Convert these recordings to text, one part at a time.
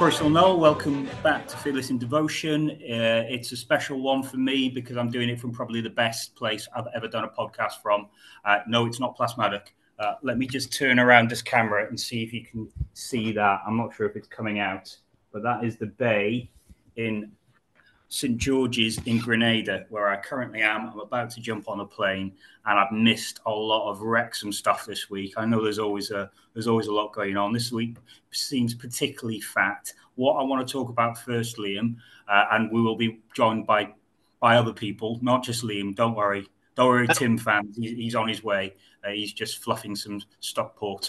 personal note, welcome back to Fearless in Devotion. It's a special one for me because I'm doing it from probably the best place I've ever done a podcast from. No, it's not plasmatic. Let me just turn around this camera and see if you can see that. I'm not sure if it's coming out, but that is the bay in St. George's in Grenada, where I currently am. I'm about to jump on a plane, and I've missed a lot of Wrexham stuff this week. I know there's always a lot going on. This week seems particularly fat. What I want to talk about first, Liam, and we will be joined by other people, not just Liam. Don't worry, Tim fans. He's on his way. He's just fluffing some Stockport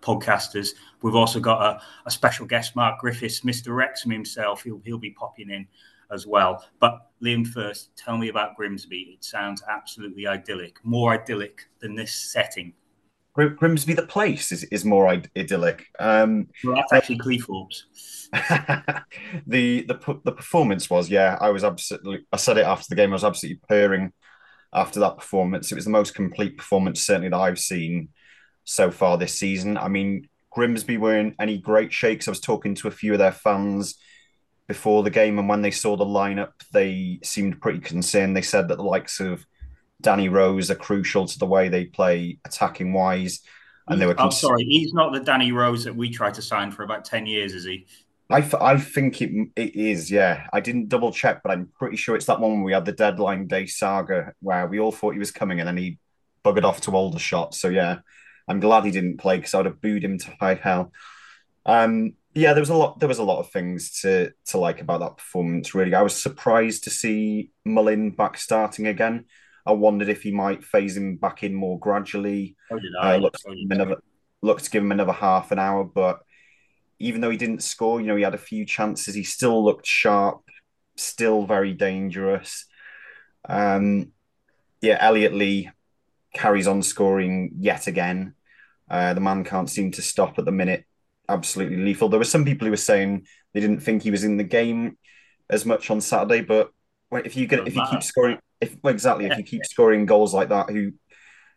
podcasters. We've also got a special guest, Mark Griffiths, Mr. Wrexham himself. He'll be popping in as well. But Liam, first, tell me about Grimsby. It sounds absolutely idyllic, more idyllic than this setting. Grimsby, the place, is more idyllic. Well, that's actually Cleeforbes. the performance was, yeah, I was absolutely. I said it after the game. I was absolutely purring after that performance. It was the most complete performance, certainly, that I've seen so far this season. I mean, Grimsby were in any great shakes. I was talking to a few of their fans before the game, and when they saw the lineup, they seemed pretty concerned. They said that the likes of Danny Rose are crucial to the way they play attacking wise, and they were. I'm sorry, he's not the Danny Rose that we tried to sign for about 10 years, is he? I think it is. Yeah, I didn't double check, but I'm pretty sure it's that one where we had the deadline day saga where we all thought he was coming, and then he buggered off to Aldershot. So yeah, I'm glad he didn't play because I would have booed him to high hell. Yeah, there was a lot of things to like about that performance, really. I was surprised to see Mullin back starting again. I wondered if he might phase him back in more gradually. Looked to give him another half an hour, but even though he didn't score, you know, he had a few chances. He still looked sharp, still very dangerous. Yeah, Elliot Lee carries on scoring yet again. The man can't seem to stop at the minute. Absolutely lethal. There were some people who were saying they didn't think he was in the game as much on Saturday, but if you keep scoring goals like that,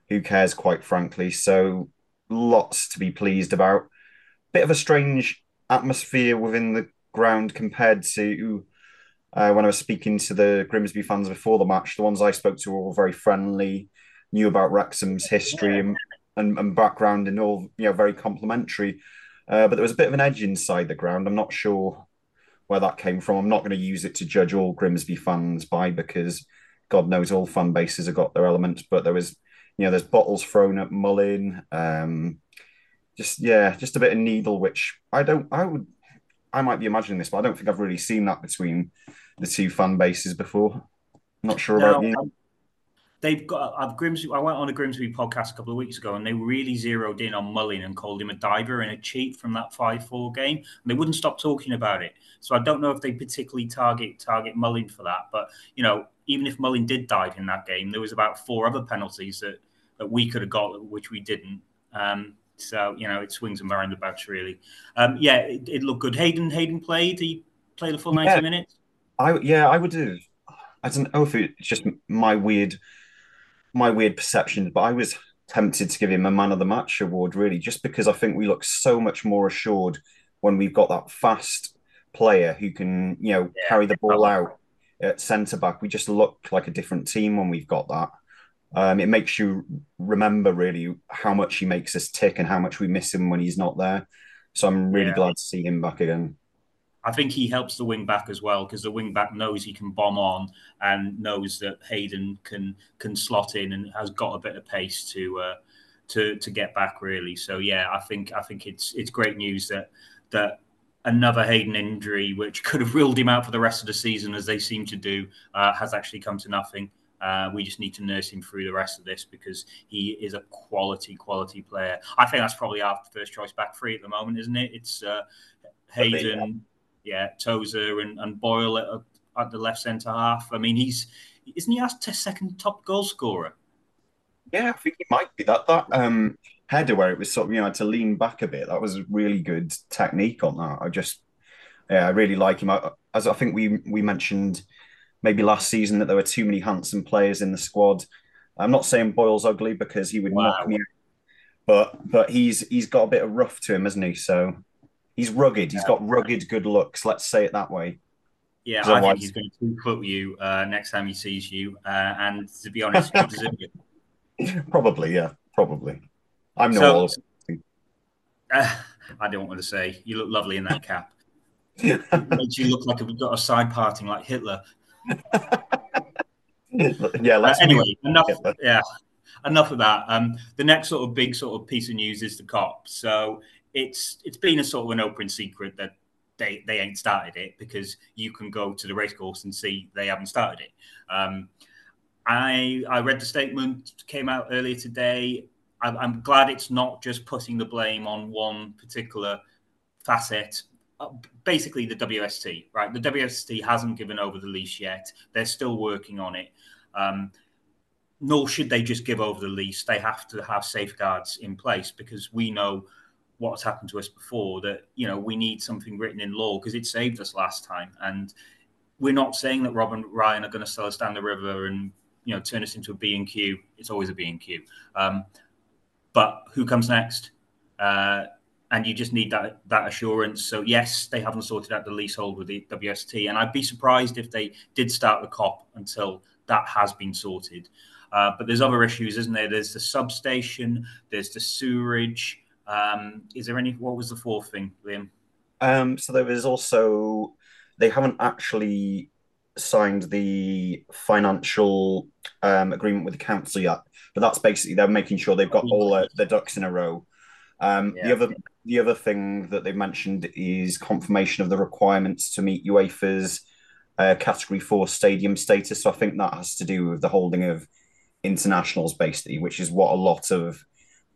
who cares? Quite frankly, so lots to be pleased about. Bit of a strange atmosphere within the ground compared to when I was speaking to the Grimsby fans before the match. The ones I spoke to were all very friendly, knew about Wrexham's history and background, and all, you know, very complimentary. But there was a bit of an edge inside the ground. I'm not sure where that came from. I'm not going to use it to judge all Grimsby fans by, because God knows all fan bases have got their elements. But there was, you know, there's bottles thrown at Mullin. Just a bit of needle, which I might be imagining this, but I don't think I've really seen that between the two fan bases before. I'm not sure about you. I went on a Grimsby podcast a couple of weeks ago, and they really zeroed in on Mullin and called him a diver and a cheat from that 5-4 game. And they wouldn't stop talking about it. So I don't know if they particularly target Mullin for that. But, you know, even if Mullin did dive in that game, there was about 4 other penalties that we could have got, which we didn't. So, you know, it swings and roundabouts, really. Yeah, it looked good. Hayden played. He played the full 90 minutes. I would do. I don't know if it's just my weird perceptions, but I was tempted to give him a man of the match award, really, just because I think we look so much more assured when we've got that fast player who can, you know, carry the ball out at centre-back. We just look like a different team when we've got that. It makes you remember, really, how much he makes us tick and how much we miss him when he's not there. So I'm really glad to see him back again. I think he helps the wing-back as well, because the wing-back knows he can bomb on and knows that Hayden can slot in and has got a bit of pace to get back, really. So, yeah, I think it's great news that another Hayden injury, which could have ruled him out for the rest of the season, as they seem to do, has actually come to nothing. We just need to nurse him through the rest of this, because he is a quality player. I think that's probably our first-choice back three at the moment, isn't it? It's Hayden... Yeah, Tozer and Boyle at the left centre half. I mean, isn't he our second top goal scorer? Yeah, I think he might be. That header where it was sort of, you know, had to lean back a bit. That was a really good technique on that. I really like him. As I think we mentioned maybe last season that there were too many handsome players in the squad. I'm not saying Boyle's ugly, because he would knock me out, but he's got a bit of rough to him, hasn't he? So. He's rugged. He's got rugged good looks. Let's say it that way. Yeah, I think he's going to quote you next time he sees you. And to be honest, you deserve it. Probably, yeah. Probably. I'm no I don't want to say. You look lovely in that cap. It makes you look like we've got a side parting like Hitler. Yeah, let's anyway, enough of that. The next sort of big sort of piece of news is the COP. So it's been a sort of an open secret that they ain't started it, because you can go to the racecourse and see they haven't started it. I read the statement came out earlier today. I'm glad it's not just putting the blame on one particular facet. Basically, the WST, right? The WST hasn't given over the lease yet. They're still working on it. Nor should they just give over the lease. They have to have safeguards in place, because we know what's happened to us before, that, you know, we need something written in law, because it saved us last time. And we're not saying that Rob and Ryan are going to sell us down the river and, you know, turn us into a B&Q. It's always a B&Q. But who comes next? And you just need that assurance. So, yes, they haven't sorted out the leasehold with the WST. And I'd be surprised if they did start the COP until that has been sorted. But there's other issues, isn't there? There's the substation. There's the sewerage. Is there any... What was the fourth thing, Liam? So there was also... They haven't actually signed the financial agreement with the council yet. But that's basically... They're making sure they've got all their ducks in a row. The other thing that they've mentioned is confirmation of the requirements to meet UEFA's Category 4 stadium status. So I think that has to do with the holding of internationals, basically, which is what a lot of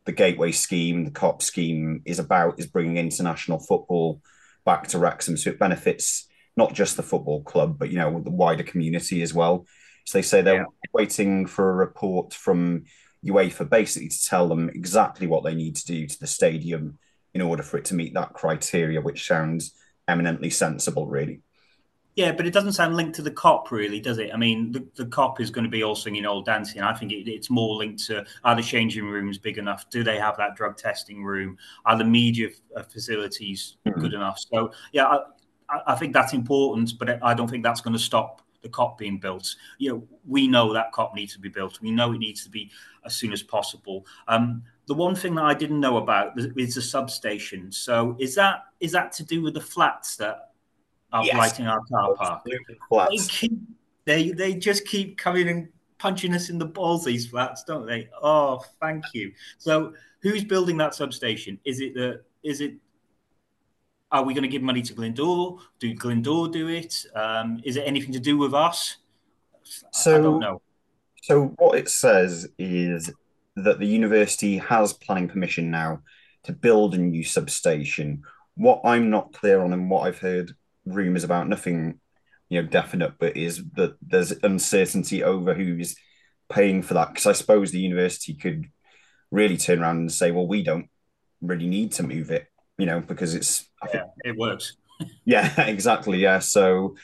the Gateway scheme, the COP scheme is about, is bringing international football back to Wrexham. So it benefits not just the football club, but, you know, the wider community as well. So they say they're waiting for a report from UEFA basically to tell them exactly what they need to do to the stadium in order for it to meet that criteria, which sounds eminently sensible, really. Yeah, but it doesn't sound linked to the COP, really, does it? I mean, the COP is going to be all singing, all dancing. I think it's more linked to, are the changing rooms big enough? Do they have that drug testing room? Are the media facilities good enough? So, yeah, I think that's important, but I don't think that's going to stop the COP being built. You know, we know that COP needs to be built. We know it needs to be as soon as possible. The one thing that I didn't know about is the substation. So is that to do with the flats that are lighting our car park? They just keep coming and punching us in the balls, these flats, don't they? Oh, thank you. So who's building that substation? Are we going to give money to Glyndorr? Do Glyndorr do it? Is it anything to do with us? I don't know. So what it says is that the university has planning permission now to build a new substation. What I'm not clear on, and what I've heard rumours about, nothing, you know, definite, but is that there's uncertainty over who's paying for that. Because I suppose the university could really turn around and say, well, we don't really need to move it, you know, because it works. Yeah, exactly. Yeah. So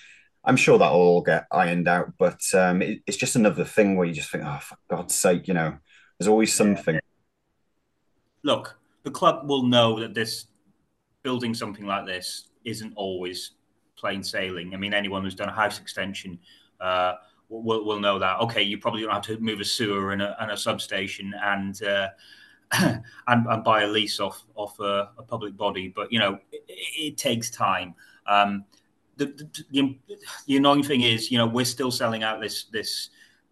I'm sure that'll all get ironed out, but it's just another thing where you just think, oh, for God's sake, you know, there's always something. Look, the club will know that this building something like this isn't always plain sailing. I mean, anyone who's done a house extension will know that. Okay, you probably don't have to move a sewer and a substation and buy a lease off a public body, but you know it takes time. The annoying thing is, you know, we're still selling out this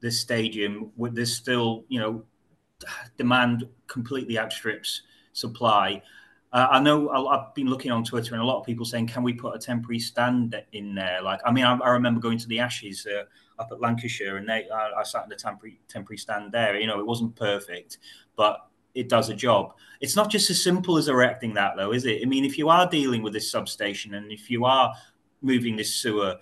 stadium. There's still, you know, demand completely outstrips supply. I know I've been looking on Twitter and a lot of people saying, can we put a temporary stand in there? Like, I mean, I remember going to the Ashes up at Lancashire, and I sat in the temporary stand there. You know, it wasn't perfect, but it does a job. It's not just as simple as erecting that, though, is it? I mean, if you are dealing with this substation and if you are moving this sewer,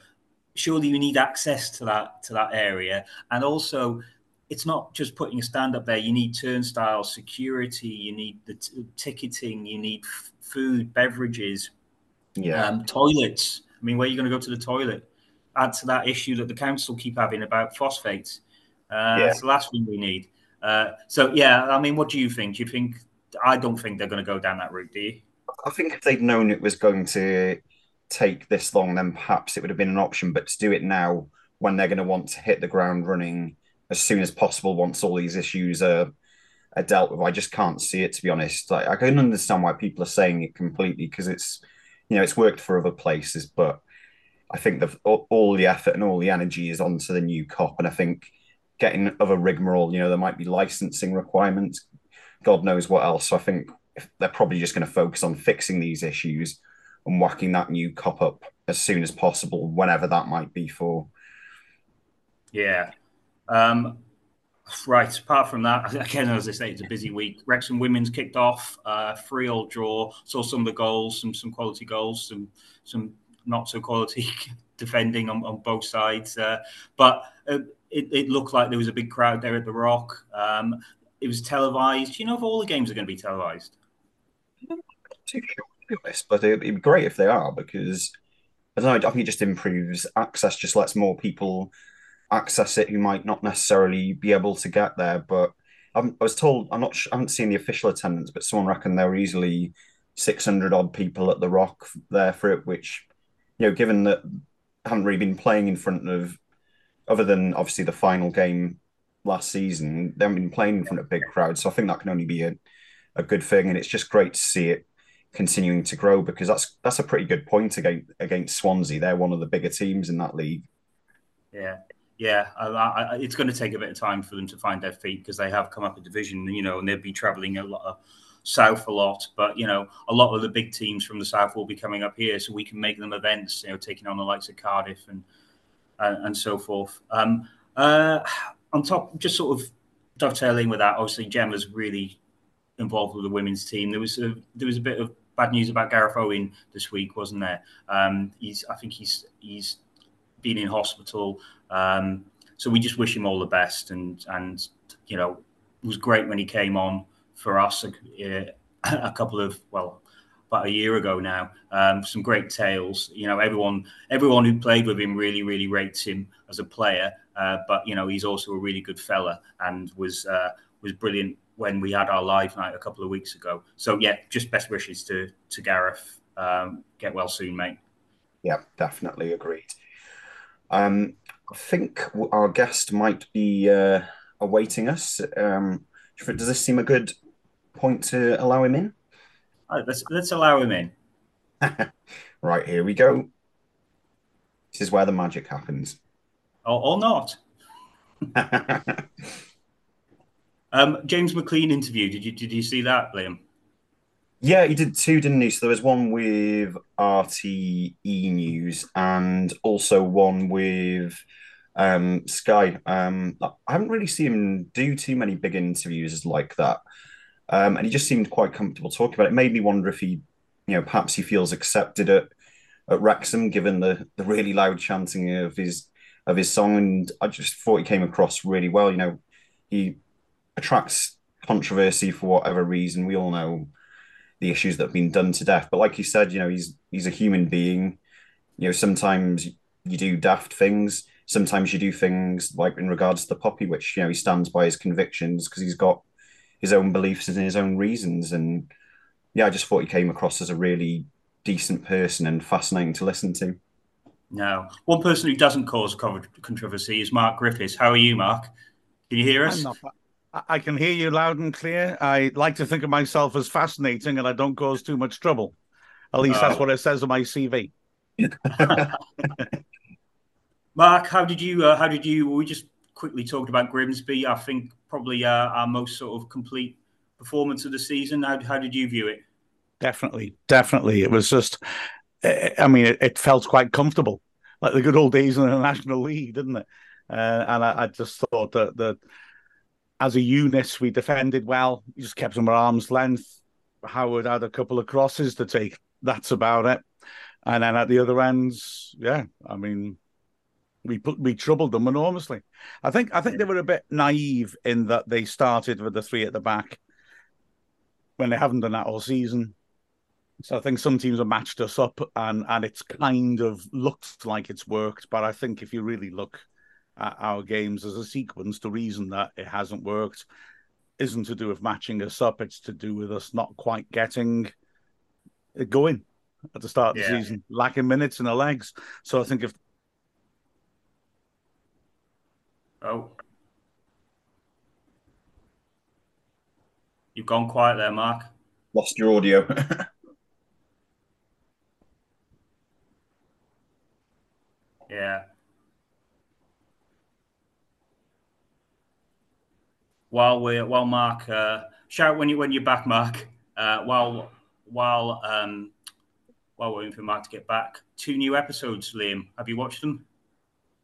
surely you need access to that area. And also, it's not just putting a stand up there. You need turnstile security. You need the ticketing. You need food, beverages, toilets. I mean, where are you going to go to the toilet? Add to that issue that the council keep having about phosphates. That's the last thing we need. I mean, what do you think? I don't think they're going to go down that route, do you? I think if they'd known it was going to take this long, then perhaps it would have been an option. But to do it now, when they're going to want to hit the ground running as soon as possible, once all these issues are dealt with, I just can't see it, to be honest. Like, I can understand why people are saying it completely, because it's, you know, it's worked for other places, but I think all the effort and all the energy is onto the new COP. And I think getting other rigmarole, you know, there might be licensing requirements, God knows what else. So I think they're probably just going to focus on fixing these issues and whacking that new COP up as soon as possible, whenever that might be for. Yeah. Right, apart from that, again, as I say, it's a busy week. Wrexham women's kicked off, 3-3 draw. Saw some of the goals, some quality goals, some not so quality defending on both sides. But it looked like there was a big crowd there at The Rock. It was televised. Do you know if all the games are going to be televised? I'm not too sure, to be honest, but it'd be great if they are, because I don't know, I think it just improves access, just lets more people access it who might not necessarily be able to get there. But I was told, I haven't seen the official attendance, but someone reckoned there were easily 600 odd people at The Rock there for it, which, you know, given that I haven't really been playing in front of, other than obviously the final game last season, they haven't been playing in front of big crowds. So I think that can only be a good thing, and it's just great to see it continuing to grow, because that's a pretty good point against Swansea. They're one of the bigger teams in that league. Yeah. Yeah, it's going to take a bit of time for them to find their feet, because they have come up a division, you know, and they'll be travelling south a lot. But, you know, a lot of the big teams from the south will be coming up here, so we can make them events, you know, taking on the likes of Cardiff and so forth. On top, just sort of dovetailing with that, obviously Gemma's really involved with the women's team. There was a bit of bad news about Gareth Owen this week, wasn't there? I think he's been in hospital. So we just wish him all the best, and you know, it was great when he came on for us about a year ago now. Some great tales, you know, everyone who played with him really, really rates him as a player. But you know, he's also a really good fella, and was brilliant when we had our live night a couple of weeks ago. So yeah, just best wishes to Gareth. Get well soon, mate. Yeah, definitely agreed. I think our guest might be awaiting us. Does this seem a good point to allow him in? Let's allow him in. Right, here we go. This is where the magic happens. Or not. James McLean interview. Did you see that, Liam? Yeah, he did two, didn't he? So there was one with RTE News and also one with Sky. I haven't really seen him do too many big interviews like that. And he just seemed quite comfortable talking about it. It made me wonder if he, you know, perhaps he feels accepted at Wrexham, given the really loud chanting of his song. And I just thought he came across really well. You know, he attracts controversy for whatever reason. We all know the issues that have been done to death. But like you said, you know, he's a human being. You know, sometimes you do daft things. Sometimes you do things like in regards to the poppy, which, you know, he stands by his convictions because he's got his own beliefs and his own reasons. And yeah, I just thought he came across as a really decent person and fascinating to listen to. No. One person who doesn't cause controversy is Mark Griffiths. How are you, Mark? Can you hear us? I can hear you loud and clear. I like to think of myself as fascinating, and I don't cause too much trouble. At least that's what it says on my CV. Mark, we just quickly talked about Grimsby. I think probably our most sort of complete performance of the season. How did you view it? Definitely. It was just, I mean, it felt quite comfortable, like the good old days in the National League, didn't it? And I just thought that as a unit, we defended well. You just kept them at arm's length. Howard had a couple of crosses to take. That's about it. And then at the other ends, yeah, I mean, we troubled them enormously. I think they were a bit naive in that they started with the three at the back when they haven't done that all season. So I think some teams have matched us up, and it's kind of looked like it's worked. But I think if you really look at our games as a sequence, the reason that it hasn't worked isn't to do with matching us up, it's to do with us not quite getting going at the start of the season, lacking minutes in the legs. So I think if... Oh. You've gone quiet there, Mark. Lost your audio. Yeah. While Mark, shout when you're back, Mark. While waiting for Mark to get back, 2 new episodes, Liam. Have you watched them?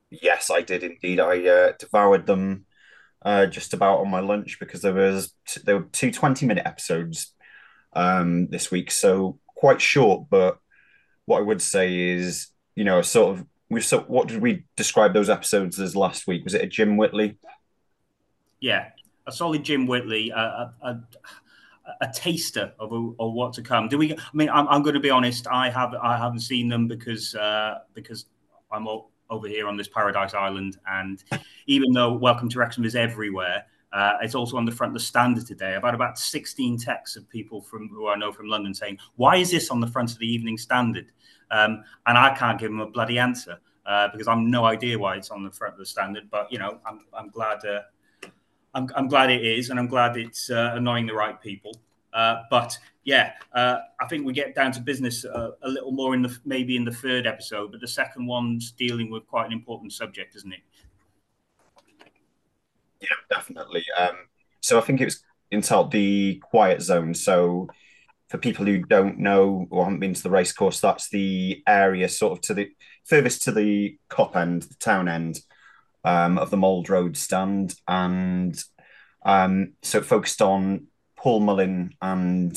Yes, I did indeed. I devoured them just about on my lunch because there were 2 20-minute episodes this week, so quite short. But what I would say is, you know, sort of what did we describe those episodes as last week? Was it a Jim Whitley? Yeah, a solid Jim Whitley, a taster of what to come. Do we? I mean, I'm going to be honest. I haven't seen them because I'm over here on this Paradise Island, and even though Welcome to Wrexham is everywhere, it's also on the front of the Standard today. I've had about 16 texts of people who I know from London saying, "Why is this on the front of the Evening Standard?" And I can't give them a bloody answer because I've no idea why it's on the front of the Standard. But you know, I'm glad. I'm glad it is, and I'm glad it's annoying the right people. But I think we get down to business a little more maybe in the 3rd episode, but the 2nd one's dealing with quite an important subject, isn't it? Yeah, definitely. So I think it was entitled The Quiet Zone. So for people who don't know or haven't been to the racecourse, that's the area sort of to the furthest to the Cop End, the town end. Of the Mold Road stand, and so it focused on Paul Mullin and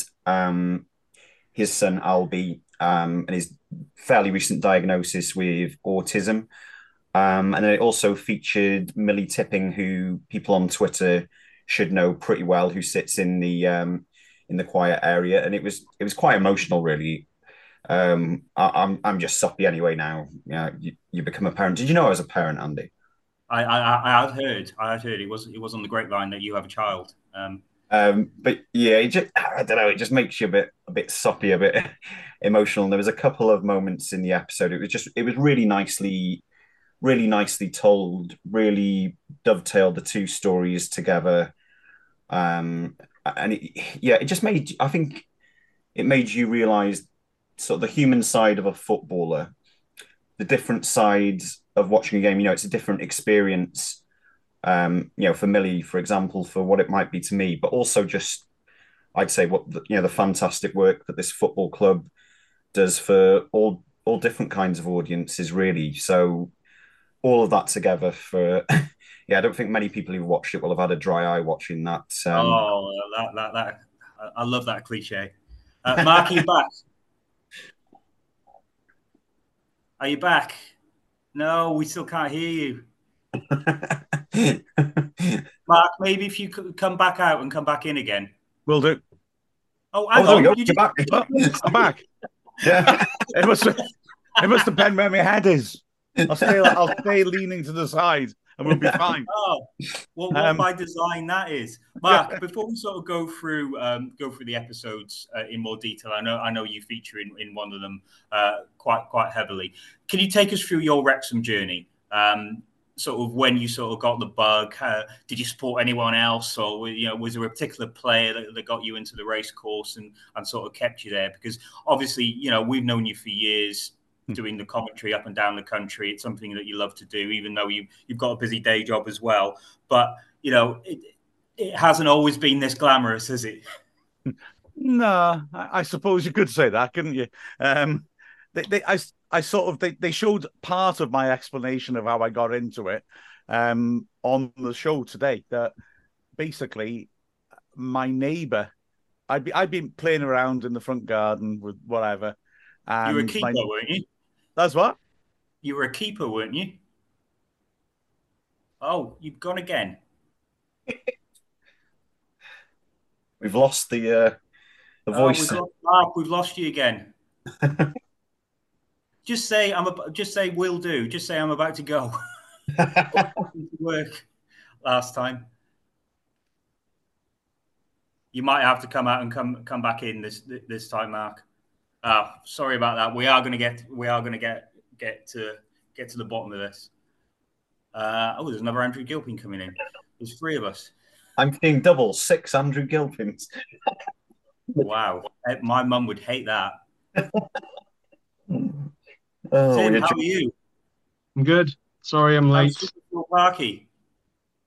his son Albie and his fairly recent diagnosis with autism, and then it also featured Millie Tipping, who people on Twitter should know pretty well, who sits in the quiet area, and it was quite emotional, really. I'm just soppy anyway now. Yeah, you become a parent. Did you know I was a parent, Andy? I had heard it was on the grapevine that you have a child. But yeah, it just, I don't know. It just makes you a bit soppy, a bit emotional. And there was a couple of moments in the episode. It was really nicely told. Really dovetailed the 2 stories together. I think it made you realise sort of the human side of a footballer, the different sides of watching a game. You know, it's a different experience, you know, for Millie, for example, for what it might be to me, but also just, I'd say the fantastic work that this football club does for all different kinds of audiences, really. So all of that together for, yeah, I don't think many people who've watched it will have had a dry eye watching that. That I love that cliche. Mark, you back? Are you back? No, we still can't hear you. Mark, maybe if you could come back out and come back in again. Will do. Oh, hang on. You're back. I'm back. Yeah. It must depend where my head is. I'll stay leaning to the side and we'll be fine. Oh, well, what by design that is. Mark, before we sort of go through the episodes in more detail, I know you feature in one of them quite heavily. Can you take us through your Wrexham journey? Sort of when you sort of got the bug. Did you support anyone else, or you know, was there a particular player that got you into the race course and sort of kept you there? Because obviously, you know, we've known you for years, doing the commentary up and down the country. It's something that you love to do, even though you've got a busy day job as well. But, you know, it hasn't always been this glamorous, has it? No, I suppose you could say that, couldn't you? They showed part of my explanation of how I got into it on the show today, that basically my neighbour, I'd been playing around in the front garden with whatever. You were a keeper, weren't you? That's what? You were a keeper, weren't you? Oh, you've gone again. We've lost the voice. Mark, we've lost you again. Just say will do. Just say I'm about to go. Work last time. You might have to come out and come back in this time, Mark. Sorry about that. We are going to get to the bottom of this. There's another Andrew Gilpin coming in. There's three of us. I'm seeing double, 6 Andrew Gilpins. Wow. My mum would hate that. Tim, how are you? I'm good. Sorry, I'm late.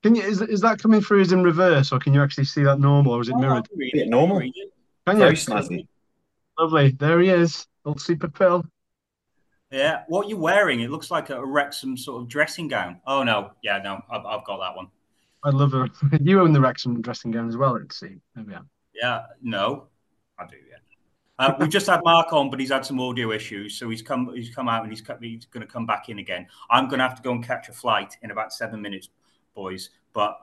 Can you? Is that coming through as in reverse, or can you actually see that normal, or is it mirrored? Is it normal? Can you? Snazzy. Lovely. There he is. Old Super Phil. Yeah. What are you wearing? It looks like a Wrexham sort of dressing gown. Oh, no. Yeah, no. I've got that one. I love it. You own the Wrexham dressing gown as well, it seems. Yeah. No. I do, yeah. We've just had Mark on, but he's had some audio issues, so he's come out and he's going to come back in again. I'm going to have to go and catch a flight in about 7 minutes, boys. But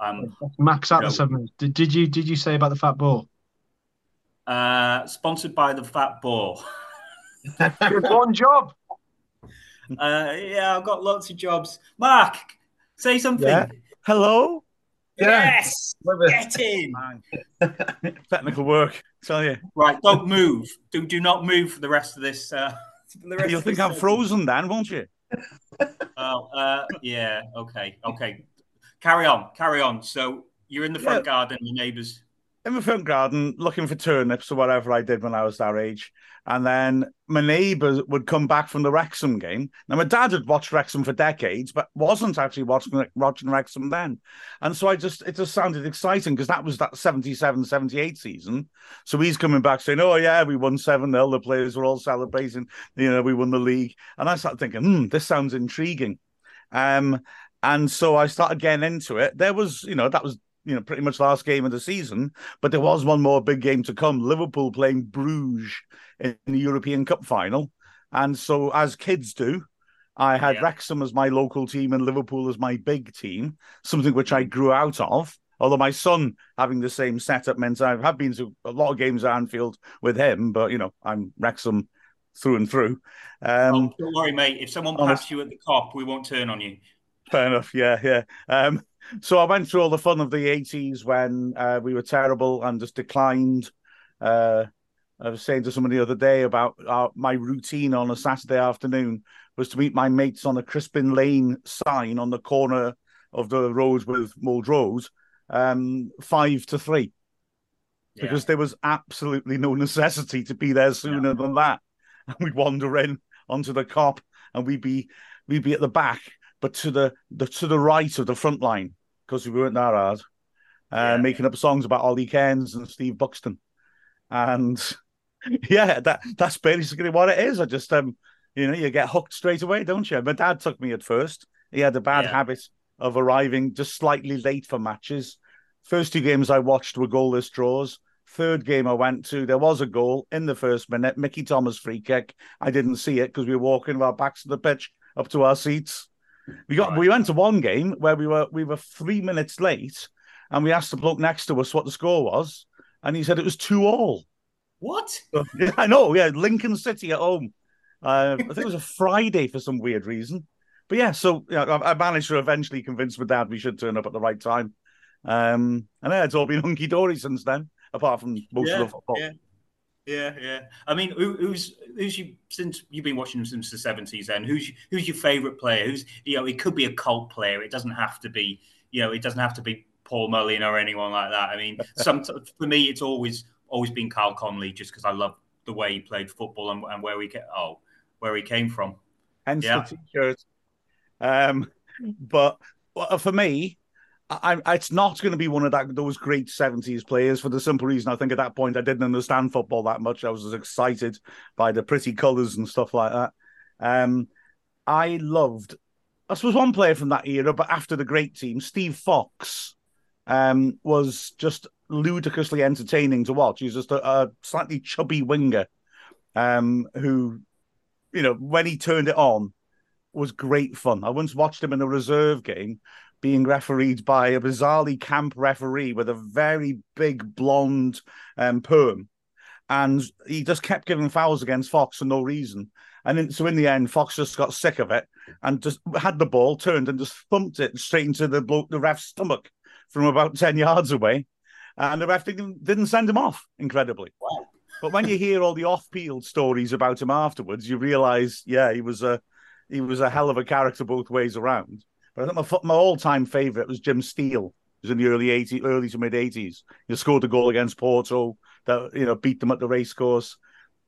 max out the 7 minutes. Did you say about the Fat Boar? Sponsored by the Fat Boar. Good one job. Yeah, I've got lots of jobs. Mark, say something. Yeah. Hello. Yes, get in. Technical work, tell you. Right, don't move. Do not move for the rest of this. You'll think I'm frozen, Dan, won't you? Oh, yeah. Okay. Carry on. So you're in the front garden, your neighbours. In the front garden, looking for turnips or whatever I did when I was that age. And then my neighbour would come back from the Wrexham game. Now, my dad had watched Wrexham for decades, but wasn't actually watching Wrexham then. And so it just sounded exciting because that was that 77-78 season. So he's coming back saying, oh, yeah, we won 7-0. The players were all celebrating. You know, we won the league. And I started thinking, this sounds intriguing. And so I started getting into it. There was, that was, pretty much last game of the season, but there was one more big game to come. Liverpool playing Bruges in the European Cup final. And so, as kids do, I had Wrexham as my local team and Liverpool as my big team, something which I grew out of. Although my son having the same setup meant I have been to a lot of games at Anfield with him, but, I'm Wrexham through and through. Don't worry, mate. If someone passed you at the Cop, we won't turn on you. Fair enough. Yeah. So I went through all the fun of the 80s when we were terrible and just declined. I was saying to somebody the other day about my routine on a Saturday afternoon was to meet my mates on a Crispin Lane sign on the corner of the road with Mold Road, 5 to 3, because there was absolutely no necessity to be there sooner than that. And we'd wander in onto the Cop and we'd be at the back, but to the right of the front line, because we weren't that hard, making up songs about Ollie Cairns and Steve Buxton. And that's basically what it is. I just, you get hooked straight away, don't you? My dad took me at first. He had a bad habit of arriving just slightly late for matches. First 2 games I watched were goalless draws. Third game I went to, there was a goal in the first minute, Mickey Thomas free kick. I didn't see it because we were walking with our backs to the pitch up to our seats. We went to one game where we were 3 minutes late, and we asked the bloke next to us what the score was, and he said it was 2-2. What? I know. Yeah, Lincoln City at home. I think it was a Friday for some weird reason. But yeah, so I managed to eventually convince my dad we should turn up at the right time, and it's all been hunky dory since then, apart from most of the football. Yeah. I mean, who's you, since you've been watching him since the 70s? Then who's your favourite player? Who's it could be a Colt player. It doesn't have to be Paul Mullin or anyone like that. I mean, for me, it's always been Carl Conley, just because I love the way he played football and where he came from. Hence the T-shirt. But for me, it's not going to be one of those great 70s players, for the simple reason I think at that point I didn't understand football that much. I was as excited by the pretty colours and stuff like that. I loved, I suppose, one player from that era, but after the great team, Steve Fox, was just ludicrously entertaining to watch. He's just a slightly chubby winger who, when he turned it on, was great fun. I once watched him in a reserve game, being refereed by a bizarrely camp referee with a very big blonde perm. And he just kept giving fouls against Fox for no reason. And so in the end, Fox just got sick of it and just had the ball turned and just thumped it straight into the ref's stomach from about 10 yards away. And the ref didn't send him off, incredibly. Wow. But when you hear all the off-field stories about him afterwards, you realise, yeah, he was a hell of a character both ways around. But I think my all-time favourite was Jim Steele. It was in the early to mid-80s. He scored a goal against Porto that, you know, beat them at the racecourse.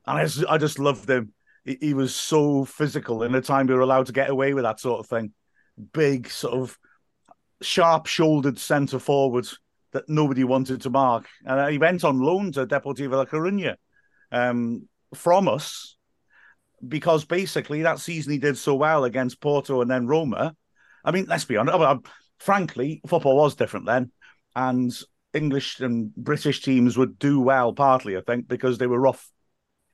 And I just loved him. He was so physical in the time we were allowed to get away with that sort of thing. Big, sort of sharp-shouldered centre forward that nobody wanted to mark. And he went on loan to Deportivo La Coruña from us, because basically that season he did so well against Porto and then Roma. I mean, let's be honest. Frankly, football was different then, and English and British teams would do well partly, I think, because they were rough.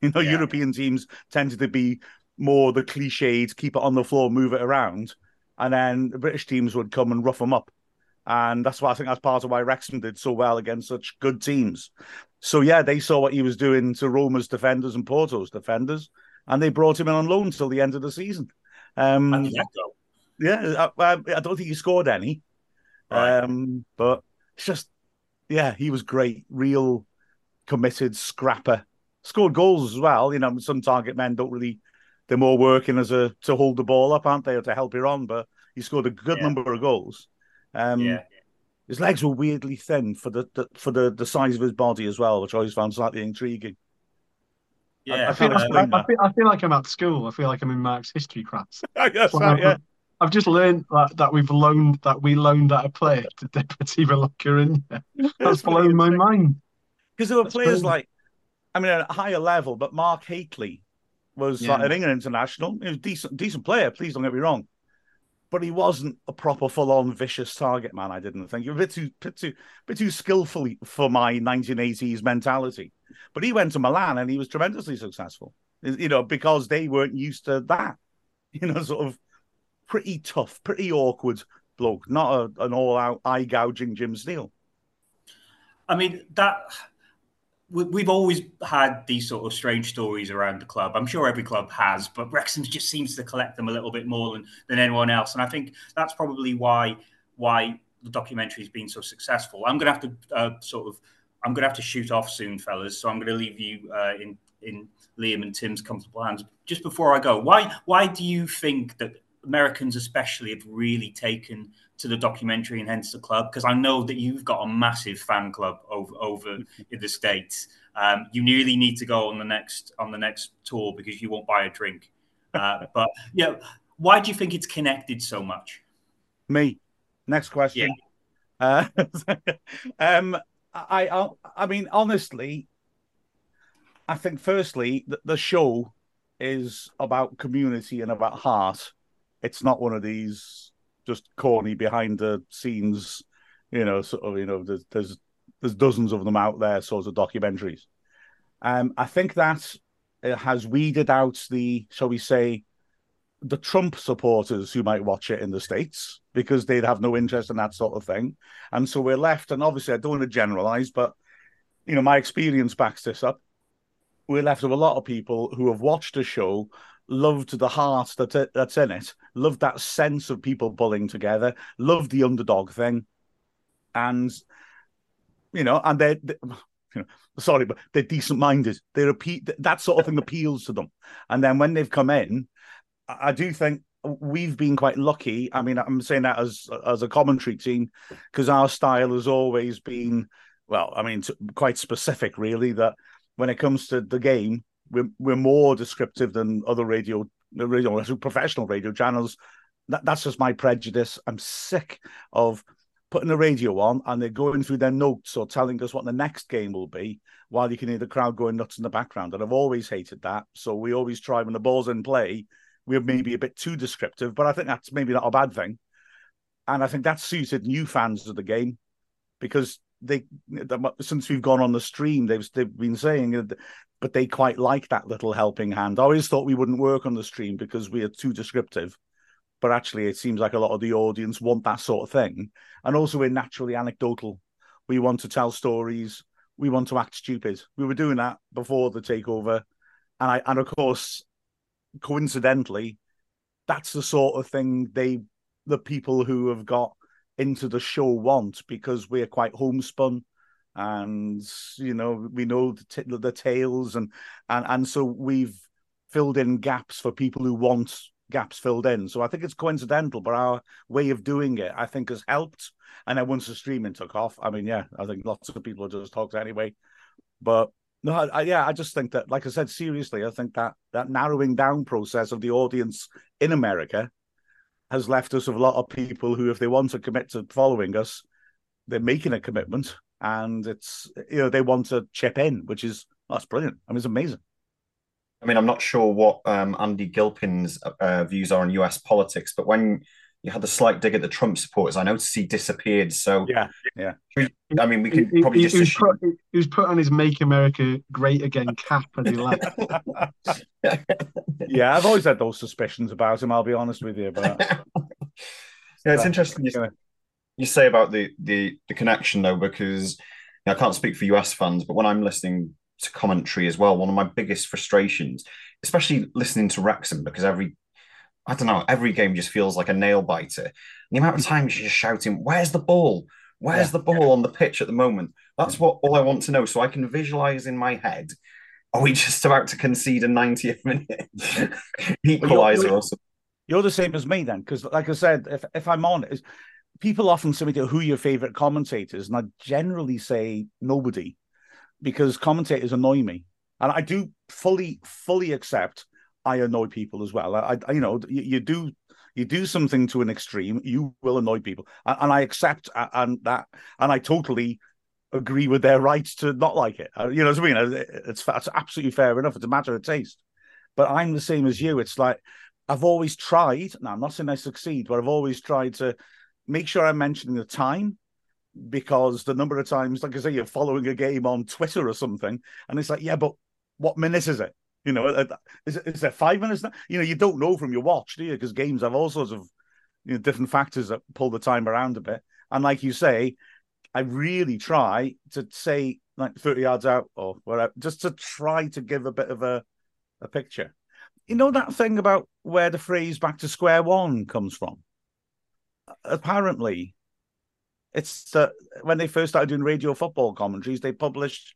You know, yeah. European teams tended to be more the cliched, keep it on the floor, move it around, and then the British teams would come and rough them up. And that's why I think that's part of why Wrexham did so well against such good teams. So, yeah, they saw what he was doing to Roma's defenders and Porto's defenders, and they brought him in on loan till the end of the season. And the echo. Yeah, I don't think he scored any, right. But it's just, yeah, he was great, real committed scrapper. Scored goals as well. You know, some target men don't really, they're more working as to hold the ball up, aren't they, or to help you on, but he scored a good number of goals. His legs were weirdly thin for the size of his body as well, which I always found slightly intriguing. Yeah, I feel like I'm at school. I feel like I'm in Mark's history class. Yes, yeah. I've just learned that we loaned out a player to Deportivo La Coruña. That's blown my mind. Because there were players like, I mean, at a higher level, but Mark Hatley was like an England international. He was a decent player, please don't get me wrong. But he wasn't a proper full-on vicious target man, I didn't think. He was a bit too skillful for my 1980s mentality. But he went to Milan and he was tremendously successful, you know, because they weren't used to that, you know, sort of pretty tough, pretty awkward bloke, not an all-out eye-gouging Jim Steele. I mean, we've always had these sort of strange stories around the club. I'm sure every club has, but Wrexham just seems to collect them a little bit more than anyone else. And I think that's probably why the documentary has been so successful. I'm going to have to shoot off soon, fellas. So I'm going to leave you in Liam and Tim's comfortable hands. Just before I go, why do you think that Americans especially have really taken to the documentary and hence the club? Because I know that you've got a massive fan club over in the States. You nearly need to go on the next tour because you won't buy a drink. But yeah, you know, why do you think it's connected so much? Me. Next question. Yeah. I mean, honestly, I think firstly the show is about community and about heart. It's not one of these just corny behind the scenes, you know, sort of, you know, there's dozens of them out there, sorts of documentaries. I think that it has weeded out the, shall we say, the Trump supporters who might watch it in the States because they'd have no interest in that sort of thing. And so we're left, and obviously I don't want to generalize, but, you know, my experience backs this up. We're left with a lot of people who have watched the show, loved the heart that's in it, loved that sense of people pulling together, loved the underdog thing. And, you know, and they you know, sorry, but they're decent-minded. They repeat that sort of thing appeals to them. And then when they've come in, I do think we've been quite lucky. I mean, I'm saying that as a commentary team, because our style has always been, well, I mean, quite specific, really, that when it comes to the game, we're more descriptive than other professional radio channels. That's just my prejudice. I'm sick of putting the radio on and they're going through their notes or telling us what the next game will be while you can hear the crowd going nuts in the background. And I've always hated that. So we always try, when the ball's in play, we're maybe a bit too descriptive, but I think that's maybe not a bad thing. And I think that suited new fans of the game because since we've gone on the stream, they've been saying, but they quite like that little helping hand. I always thought we wouldn't work on the stream because we are too descriptive, but actually it seems like a lot of the audience want that sort of thing. And also we're naturally anecdotal. We want to tell stories. We want to act stupid. We were doing that before the takeover. And of course, coincidentally, that's the sort of thing the people who have got into the show want, because we're quite homespun and you know, we know the tales, and so we've filled in gaps for people who want gaps filled in. So I think it's coincidental, but our way of doing it, I think, has helped. And then once the streaming took off, I mean, yeah, I think lots of people just talked anyway. But no, I just think that, like I said, seriously, I think that that narrowing down process of the audience in America has left us with a lot of people who, if they want to commit to following us, they're making a commitment, and it's, you know, they want to chip in, which is, that's brilliant. I mean, it's amazing. I mean, I'm not sure what Andy Gilpin's views are on US politics, but when you had the slight dig at the Trump supporters, I noticed he disappeared. So, yeah. I mean, we could probably just assume... He was put on his Make America Great Again cap and he laughed. Yeah, I've always had those suspicions about him, I'll be honest with you. But yeah, it's interesting you say about the connection, though, because, you know, I can't speak for US fans, but when I'm listening to commentary as well, one of my biggest frustrations, especially listening to Wrexham, because every game just feels like a nail biter. The amount of times you're just shouting, "Where's the ball? Where's the ball on the pitch at the moment?" That's what all I want to know, so I can visualize in my head: are we just about to concede a 90th minute equalizer or something? You're the same as me then, because, like I said, if I'm honest, people often say to me, "Who are your favorite commentators?" and I generally say nobody, because commentators annoy me. And I do fully accept I annoy people as well. You do something to an extreme, you will annoy people. And I accept that, and I totally agree with their rights to not like it. You know what I mean? It's absolutely fair enough. It's a matter of taste. But I'm the same as you. It's like, I've always tried, now I'm not saying I succeed, but I've always tried to make sure I'm mentioning the time, because the number of times, like I say, you're following a game on Twitter or something, and it's like, yeah, but what minute is it? You know, is there 5 minutes now? You know, you don't know from your watch, do you? Because games have all sorts of, you know, different factors that pull the time around a bit. And like you say, I really try to say, like, 30 yards out or whatever, just to try to give a bit of a picture. You know that thing about where the phrase "back to square one" comes from? Apparently, it's when they first started doing radio football commentaries, they'd publish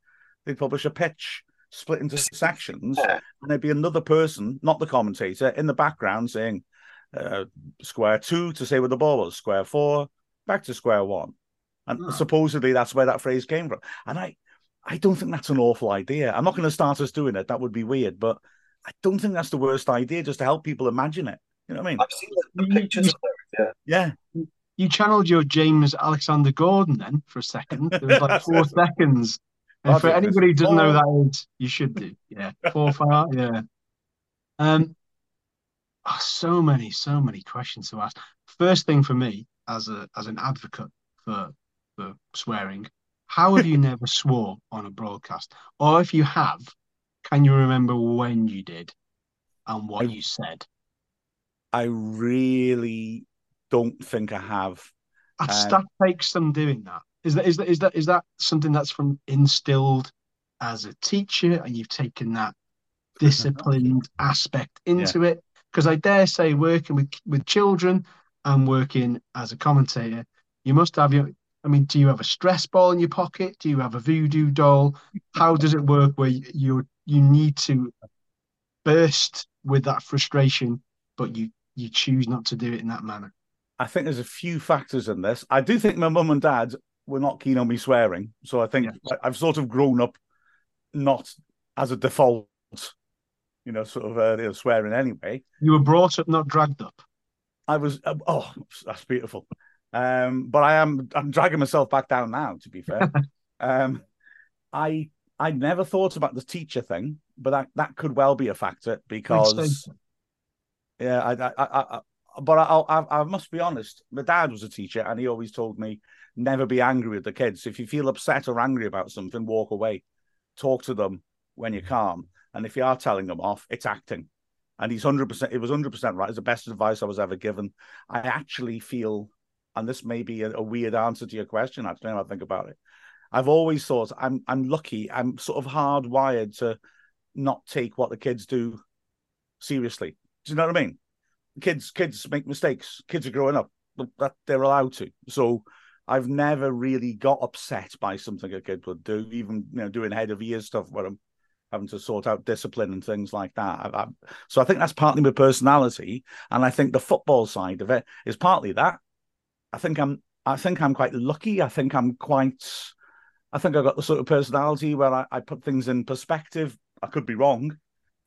a pitch split into sections, and there'd be another person, not the commentator, in the background saying square two to say where the ball was, square four, back to square one. And supposedly that's where that phrase came from. And I don't think that's an awful idea. I'm not going to start us doing it. That would be weird, but I don't think that's the worst idea, just to help people imagine it. You know what I mean? I've seen the pictures of it. Yeah. You channeled your James Alexander Gordon then for a second. There was like four seconds. And for anybody who doesn't know that is, you should do. Yeah. Yeah. So many questions to ask. First thing for me, as an advocate for swearing, how have you never swore on a broadcast? Or if you have, can you remember when you did and what you said? I really don't think I have. That takes some doing that. Is that something that's from instilled as a teacher, and you've taken that disciplined aspect into it? Because I dare say, working with children and working as a commentator, you must have your... I mean, do you have a stress ball in your pocket? Do you have a voodoo doll? How does it work where you need to burst with that frustration, but you choose not to do it in that manner? I think there's a few factors in this. I do think my mum and dad were not keen on me swearing. So I think I've sort of grown up not as a default, you know, sort of swearing anyway. You were brought up, not dragged up. I was, oh, that's beautiful. But I'm dragging myself back down now, to be fair. I never thought about the teacher thing, but that could well be a factor, because, but I must be honest, my dad was a teacher, and he always told me, never be angry with the kids. If you feel upset or angry about something, walk away. Talk to them when you're calm. And if you are telling them off, it's acting. And it was 100% right. It's the best advice I was ever given. I actually feel, and this may be a weird answer to your question, actually, now I think about it, I've always thought I'm lucky. I'm sort of hardwired to not take what the kids do seriously. Do you know what I mean? Kids make mistakes. Kids are growing up. That they're allowed to. So I've never really got upset by something a kid would do, even, you know, doing head of year stuff where I'm having to sort out discipline and things like that. So I think that's partly my personality, and I think the football side of it is partly that. I think I'm quite lucky. I think I've got the sort of personality where I put things in perspective. I could be wrong,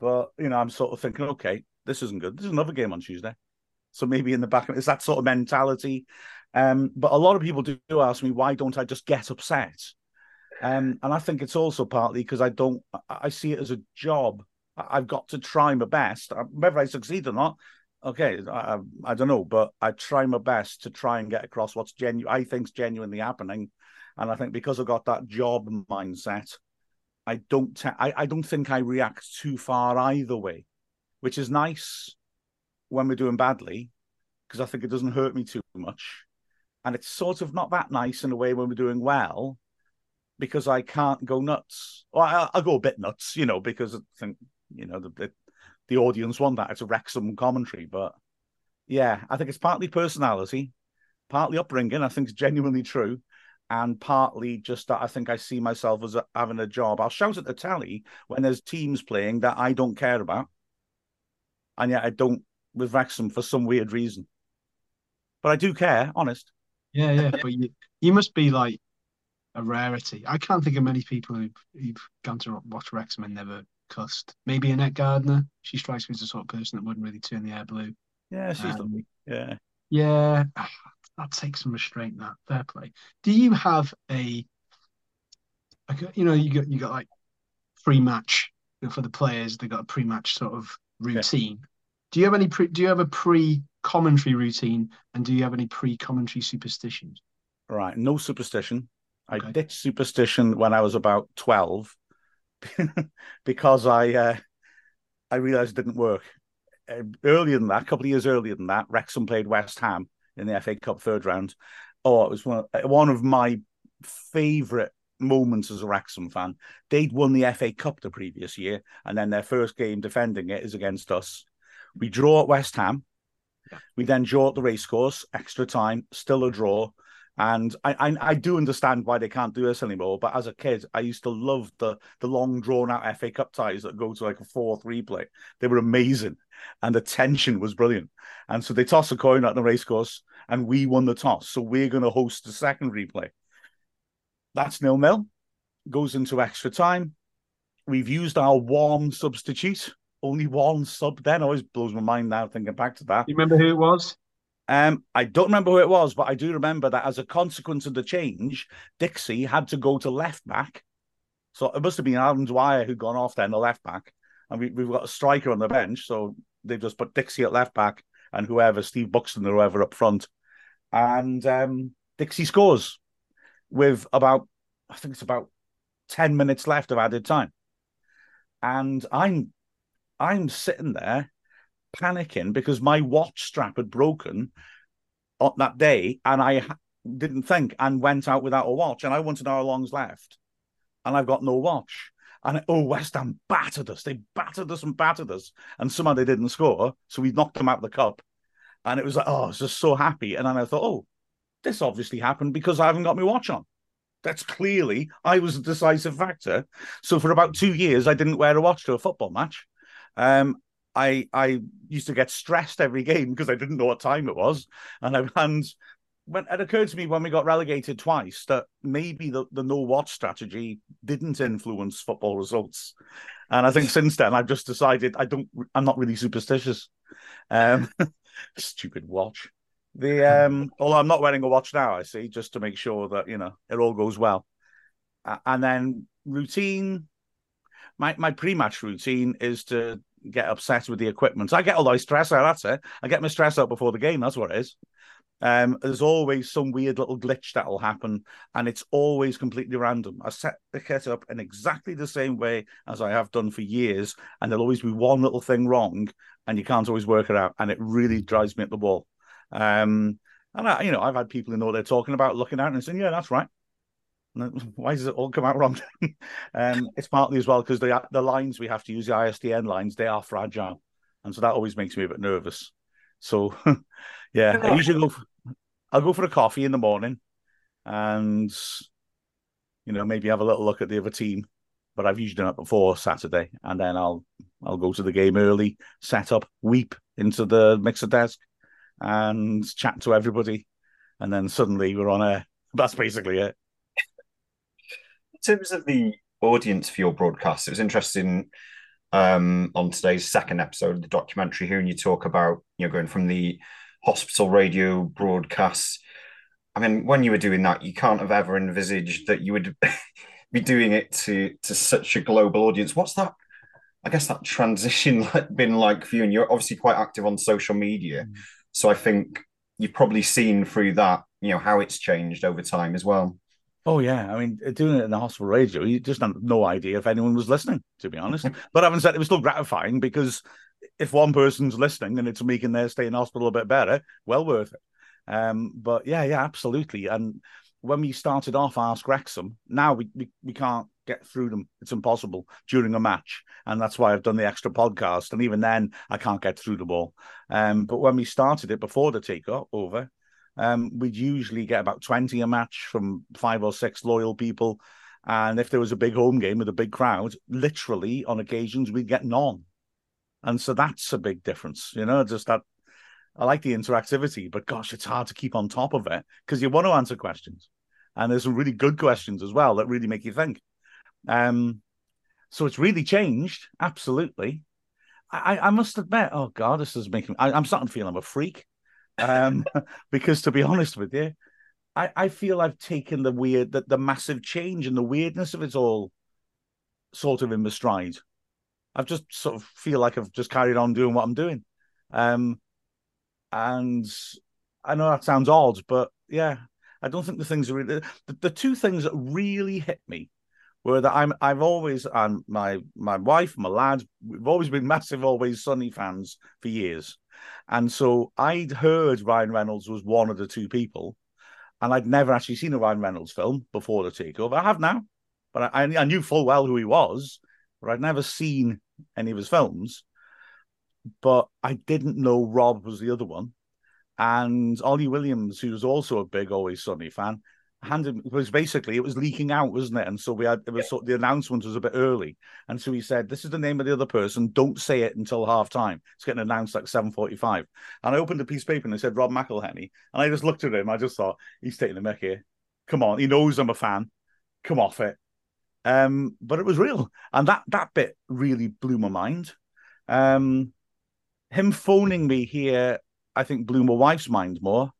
but, you know, I'm sort of thinking, okay, this isn't good. There's another game on Tuesday. So maybe in the back, it's that sort of mentality. But a lot of people do ask me, why don't I just get upset? And I think it's also partly because I see it as a job. I've got to try my best. Whether I succeed or not, okay, I don't know, but I try my best to try and get across what's I think's genuinely happening. And I think because I've got that job mindset, I don't think I react too far either way, which is nice when we're doing badly, because I think it doesn't hurt me too much. And it's sort of not that nice in a way when we're doing well, because I can't go nuts. Or I'll go a bit nuts, you know, because I think, you know, the audience want that. It's a Wrexham commentary. But yeah, I think it's partly personality, partly upbringing, I think it's genuinely true, and partly just that I think I see myself as having a job. I'll shout at the telly when there's teams playing that I don't care about, and yet I don't with Wrexham for some weird reason. But I do care, honest. Yeah, yeah. But you must be like a rarity. I can't think of many people who've gone to watch Wrexham and never cussed. Maybe Annette Gardner. She strikes me as the sort of person that wouldn't really turn the air blue. Yeah, she's lovely. Yeah. Yeah. That takes some restraint, that. Fair play. Do you have you got like pre-match, you know, for the players, they got a pre-match sort of routine. Yeah. Do you have a pre-commentary routine, and do you have any pre-commentary superstitions? Right, no superstition. Okay. I ditched superstition when I was about 12 because I realised it didn't work. Earlier than that, a couple of years earlier than that, Wrexham played West Ham in the FA Cup third round. Oh, it was one of my favourite moments as a Wrexham fan. They'd won the FA Cup the previous year, and then their first game defending it is against us. We draw at West Ham. We then draw at the racecourse, extra time, still a draw. And I do understand why they can't do this anymore, but as a kid, I used to love the long, drawn-out FA Cup ties that go to like a 4-3 play. They were amazing, and the tension was brilliant. And so they toss a coin at the racecourse, and we won the toss, so we're going to host the second replay. That's 0-0, goes into extra time. We've used our warm substitute. Only one sub then. Always blows my mind now thinking back to that. You remember who it was? I don't remember who it was, but I do remember that as a consequence of the change, Dixie had to go to left back. So it must have been Alan Dwyer who'd gone off then, the left back. And we've got a striker on the bench, so they've just put Dixie at left back and whoever, Steve Buxton or whoever up front. And Dixie scores with about 10 minutes left of added time. And I'm sitting there panicking because my watch strap had broken on that day, and I didn't think and went out without a watch, and I wanted to know how long's left, and I've got no watch. And West Ham battered us. They battered us, and somehow they didn't score, so we knocked them out of the cup. And it was like, I was just so happy. And then I thought, this obviously happened because I haven't got my watch on. That's clearly, I was a decisive factor. So for about 2 years, I didn't wear a watch to a football match. I used to get stressed every game because I didn't know what time it was. And when it occurred to me when we got relegated twice that maybe the no-watch strategy didn't influence football results. And I think since then, I've just decided I'm not really superstitious. Stupid watch. Although I'm not wearing a watch now, I see, just to make sure that, you know, it all goes well. And then routine. My pre-match routine is to get upset with the equipment. I get all my stress out, that's it. I get my stress out before the game, that's what it is. There's always some weird little glitch that'll happen, and it's always completely random. I set the kit up in exactly the same way as I have done for years, and there'll always be one little thing wrong, and you can't always work it out, and it really drives me at the wall. And I, you know, I've had people who know what they're talking about looking at it and saying, yeah, that's right. Why does it all come out wrong? It's partly as well because the lines we have to use, the ISDN lines, they are fragile. And so that always makes me a bit nervous. So, yeah, I'll go for a coffee in the morning. and, you know, maybe have a little look at the other team. But I've usually done it before Saturday, and then I'll go to the game early, set up, weep into the mixer desk, and chat to everybody, and then suddenly we're on air. That's basically it. In terms of the audience for your broadcast, it was interesting on today's second episode of the documentary, hearing you talk about, you know, going from the hospital radio broadcasts. I mean, when you were doing that, you can't have ever envisaged that you would be doing it to such a global audience. What's that, I guess, that transition been like for you? And you're obviously quite active on social media. Mm. So I think you've probably seen through that, you know, how it's changed over time as well. Oh, yeah. I mean, doing it in the hospital radio, you just had no idea if anyone was listening, to be honest. But having said, it was still gratifying, because if one person's listening and it's making their stay in hospital a bit better, well worth it. But yeah, absolutely. And when we started off Ask Wrexham, now we can't get through them. It's impossible during a match. And that's why I've done the extra podcast. And even then, I can't get through them all. But when we started it before the takeover, we'd usually get about 20 a match from 5 or 6 loyal people. And if there was a big home game with a big crowd, literally on occasions, we'd get none. And so that's a big difference, you know, just that. I like the interactivity, but gosh, it's hard to keep on top of it because you want to answer questions. And there's some really good questions as well that really make you think. So it's really changed, absolutely. I must admit, oh God, this is making me... I'm starting to feel I'm a freak because, to be honest with you, I feel I've taken the weird, the massive change and the weirdness of it all sort of in my stride. I've just sort of feel like I've just carried on doing what I'm doing. And I know that sounds odd, but yeah, I don't think the things are really... The two things that really hit me were that I've always, and my wife, my lad, we've always been massive Always Sunny fans for years. And so I'd heard Ryan Reynolds was one of the two people, and I'd never actually seen a Ryan Reynolds film before the takeover. I have now, but I knew full well who he was, but I'd never seen any of his films. But I didn't know Rob was the other one. And Ollie Williams, who was also a big Always Sunny fan, it was leaking out, wasn't it? And so the announcement was a bit early. And so he said, this is the name of the other person. Don't say it until half time. It's getting announced like 7:45. And I opened a piece of paper and it said Rob McElhenney. And I just looked at him. I just thought, he's taking the mick here. Come on. He knows I'm a fan. Come off it. But it was real. And that bit really blew my mind. Him phoning me here, I think, blew my wife's mind more,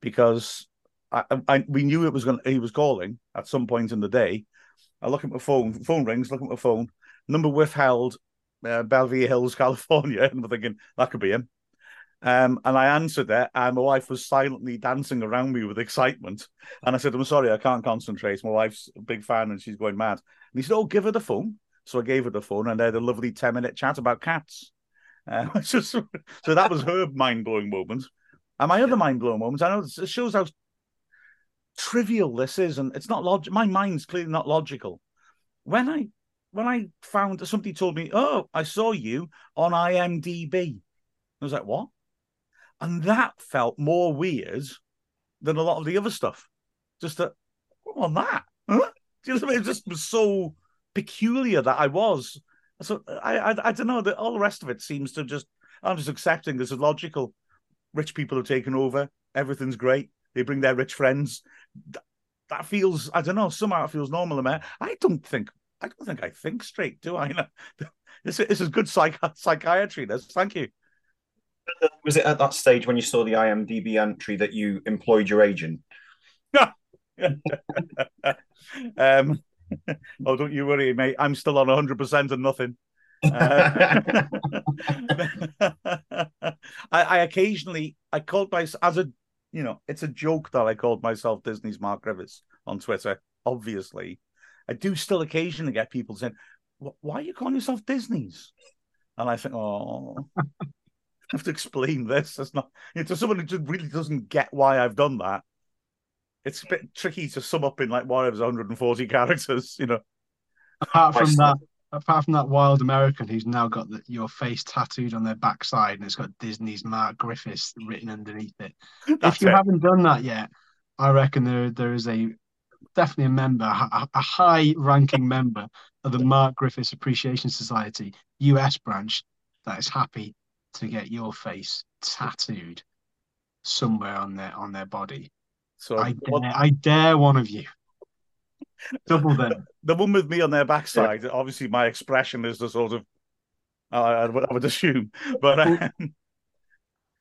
because we knew it was he was calling at some point in the day. I look at my phone rings, look at my phone, number withheld, Belvedere Hills, California, and I'm thinking, that could be him. And I answered it, and my wife was silently dancing around me with excitement. And I said, I'm sorry, I can't concentrate. My wife's a big fan, and she's going mad. And he said, oh, give her the phone. So I gave her the phone, and they had a lovely 10-minute chat about cats. So that was her mind-blowing moment. And my other mind-blowing moments, I know it shows how trivial this is, and it's not logical. My mind's clearly not logical. When I found, somebody told me, oh, I saw you on IMDb. I was like, what? And that felt more weird than a lot of the other stuff. Just that, what on that? Huh? Do you know what I mean? It just was so peculiar that I was. So I don't know, all the rest of it seems to just, I'm just accepting this is logical. Rich people have taken over. Everything's great. They bring their rich friends. That feels, I don't know, somehow it feels normal. I don't think I think straight, do I? This is good psychiatry. Thank you. Was it at that stage when you saw the IMDb entry that you employed your agent? Oh, don't you worry, mate. I'm still on 100% and nothing. I called myself, as a, you know, it's a joke that I called myself Disney's Mark Griffiths on Twitter. Obviously, I do still occasionally get people saying, "Why are you calling yourself Disney's?" And I think, oh, I have to explain this. That's not, you know, to someone who just really doesn't get why I've done that. It's a bit tricky to sum up in like whatever's 140 characters, you know. Apart from that wild American who's now got your face tattooed on their backside and it's got Disney's Mark Griffiths written underneath it. If you haven't done that yet, I reckon there is a definitely a member, a high-ranking member of the Mark Griffiths Appreciation Society US branch that is happy to get your face tattooed somewhere on their body. So I dare one of you. Double them. The one with me on their backside. Yeah. Obviously, my expression is the sort of I would assume, but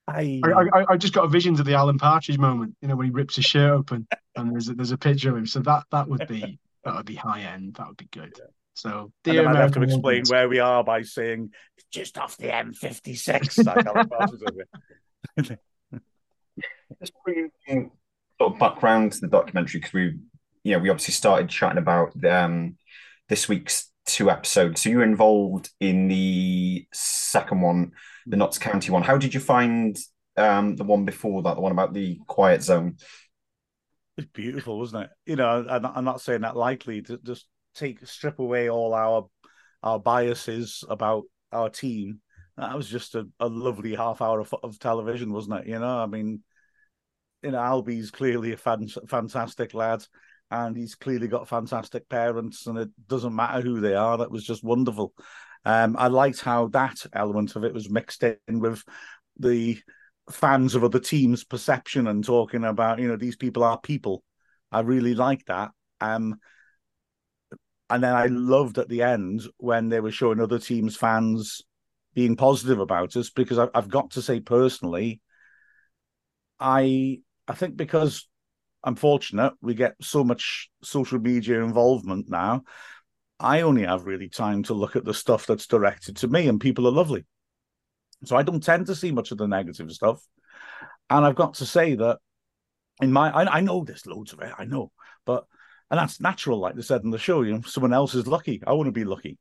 I just got visions of the Alan Partridge moment. You know, when he rips his shirt open and there's a picture of him. So that would be high end. That would be good. Yeah. So dear American, I'd have to explain where we are by saying it's just off the M56. Like Alan Partridge. Just bringing sort of background to the documentary, because we obviously started chatting about this week's two episodes. So you were involved in the second one, the Notts County one. How did you find the one before that, the one about the quiet zone? It's beautiful, wasn't it? You know, I'm not saying that lightly. To just strip away all our biases about our team. That was just a lovely half hour of television, wasn't it? You know, I mean, you know, Albie's clearly a fantastic lad. And he's clearly got fantastic parents, and it doesn't matter who they are. That was just wonderful. I liked how that element of it was mixed in with the fans of other teams' perception and talking about, you know, these people are people. I really liked that. And then I loved at the end when they were showing other teams' fans being positive about us, because I've got to say personally, I think because... I'm fortunate we get so much social media involvement now. I only have really time to look at the stuff that's directed to me, and people are lovely. So I don't tend to see much of the negative stuff. And I've got to say that I know there's loads of it, I know, and that's natural, like they said in the show, you know, someone else is lucky. I want to be lucky.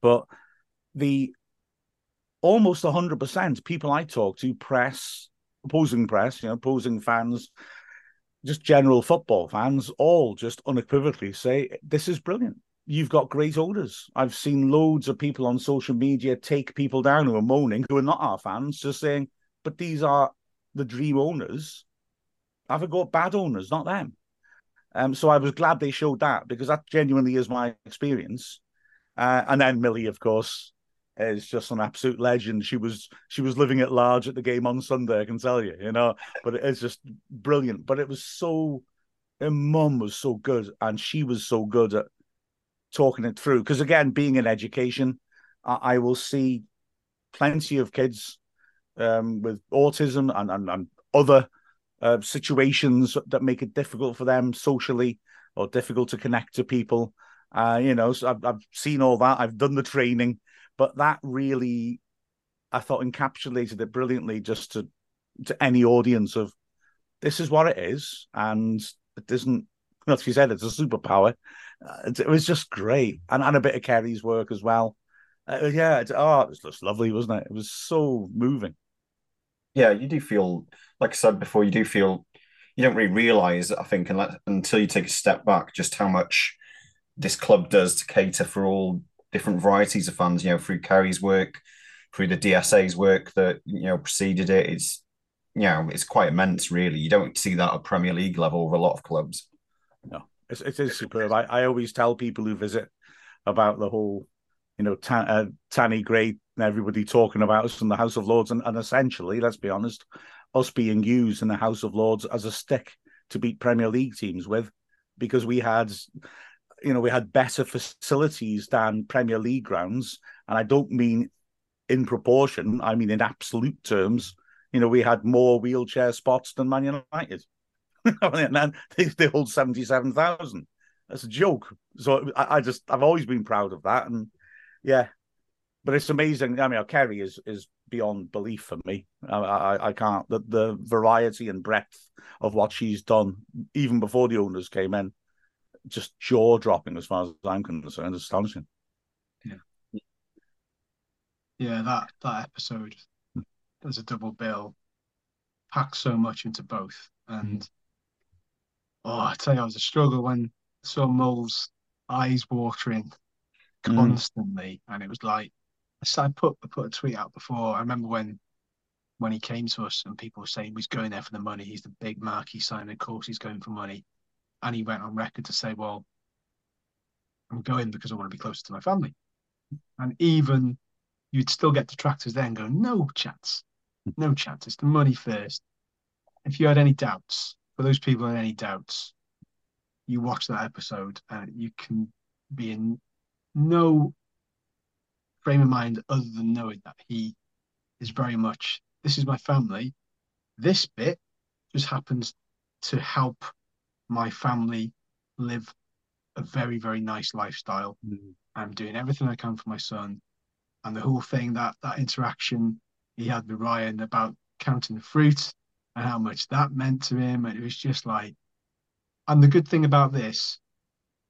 But the almost 100% people I talk to, opposing press, you know, opposing fans, just general football fans, all just unequivocally say, this is brilliant. You've got great owners. I've seen loads of people on social media take people down who are moaning, who are not our fans, just saying, but these are the dream owners. I've got bad owners, not them. So I was glad they showed that, because that genuinely is my experience. And then Millie, of course, is just an absolute legend. She was living at large at the game on Sunday, I can tell you, you know. But it's just brilliant. But it was so... her mum was so good, and she was so good at talking it through. Because, again, being in education, I will see plenty of kids with autism and other situations that make it difficult for them socially or difficult to connect to people. You know, so I've seen all that. I've done the training. But that really, I thought, encapsulated it brilliantly, just to any audience of, this is what it is, and it isn't, as you said, it's a superpower. It was just great. And a bit of Kerry's work as well. It was just lovely, wasn't it? It was so moving. Yeah, you do feel, like I said before, you do feel, you don't really realise, I think, until you take a step back, just how much this club does to cater for all different varieties of fans, you know, through Kerry's work, through the DSA's work that, you know, preceded it. It's, you know, it's quite immense, really. You don't see that at Premier League level with a lot of clubs. No, it is superb. I always tell people who visit about the whole, you know, Tanny Gray and everybody talking about us from the House of Lords, and essentially, let's be honest, us being used in the House of Lords as a stick to beat Premier League teams with, because we had... you know, we had better facilities than Premier League grounds. And I don't mean in proportion, I mean in absolute terms. You know, we had more wheelchair spots than Man United. And then they hold 77,000. That's a joke. So I've always been proud of that. And yeah, but it's amazing. I mean, Kerry is beyond belief for me. I can't, the variety and breadth of what she's done, even before the owners came in, just jaw-dropping as far as I'm concerned. Astonishing. Yeah, that episode as a double bill packed so much into both. And I tell you, it was a struggle when I saw Mole's eyes watering constantly. And it was like I put a tweet out before. I remember when when he came to us and people were saying he's going there for the money, he's the big marquee signing, of course he's going for money. And he went on record to say, well, I'm going because I want to be closer to my family. And even you'd still get detractors then going, no chance, no chance. It's the money first. If you had any doubts, for those people who had any doubts, you watch that episode and you can be in no frame of mind other than knowing that he is very much, this is my family. This bit just happens to help my family live a very, very nice lifestyle. Mm-hmm. I'm doing everything I can for my son. And the whole thing, that interaction he had with Ryan about counting the fruit and how much that meant to him. And it was just like, and the good thing about this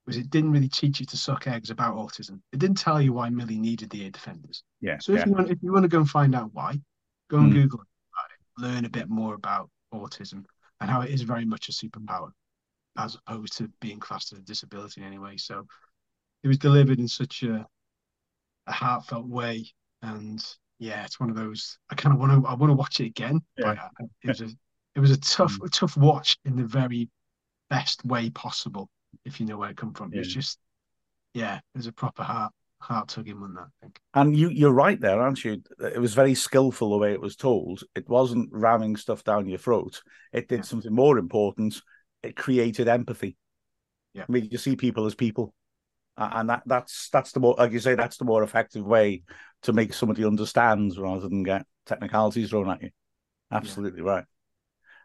was it didn't really teach you to suck eggs about autism. It didn't tell you why Millie needed the ear defenders. Yeah. So if you want to go and find out why, go and Google about it, learn a bit more about autism and how it is very much a superpower as opposed to being classed as a disability in any way. So it was delivered in such a heartfelt way, and yeah, it's one of those. I want to watch it again. Yeah. But it was a tough watch in the very best way possible. If you know where it come from, yeah. It's just, yeah, it was a proper heart tugging one. That I think. And you're right there, aren't you? It was very skillful the way it was told. It wasn't ramming stuff down your throat. It did something more important. It created empathy. Yeah, I mean, you see people as people. And that's the more, like you say, that's the more effective way to make somebody understand rather than get technicalities thrown at you. Absolutely right.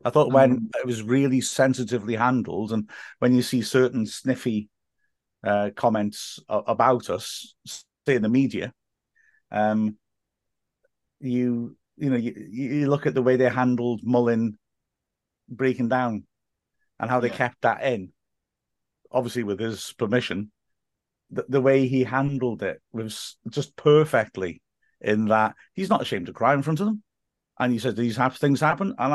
I thought when it was really sensitively handled, and when you see certain sniffy comments about us, say in the media, you look at the way they handled Mullin breaking down and how they kept that in, obviously with his permission. The way he handled it was just perfectly in that he's not ashamed to cry in front of them. And he said, these things happen and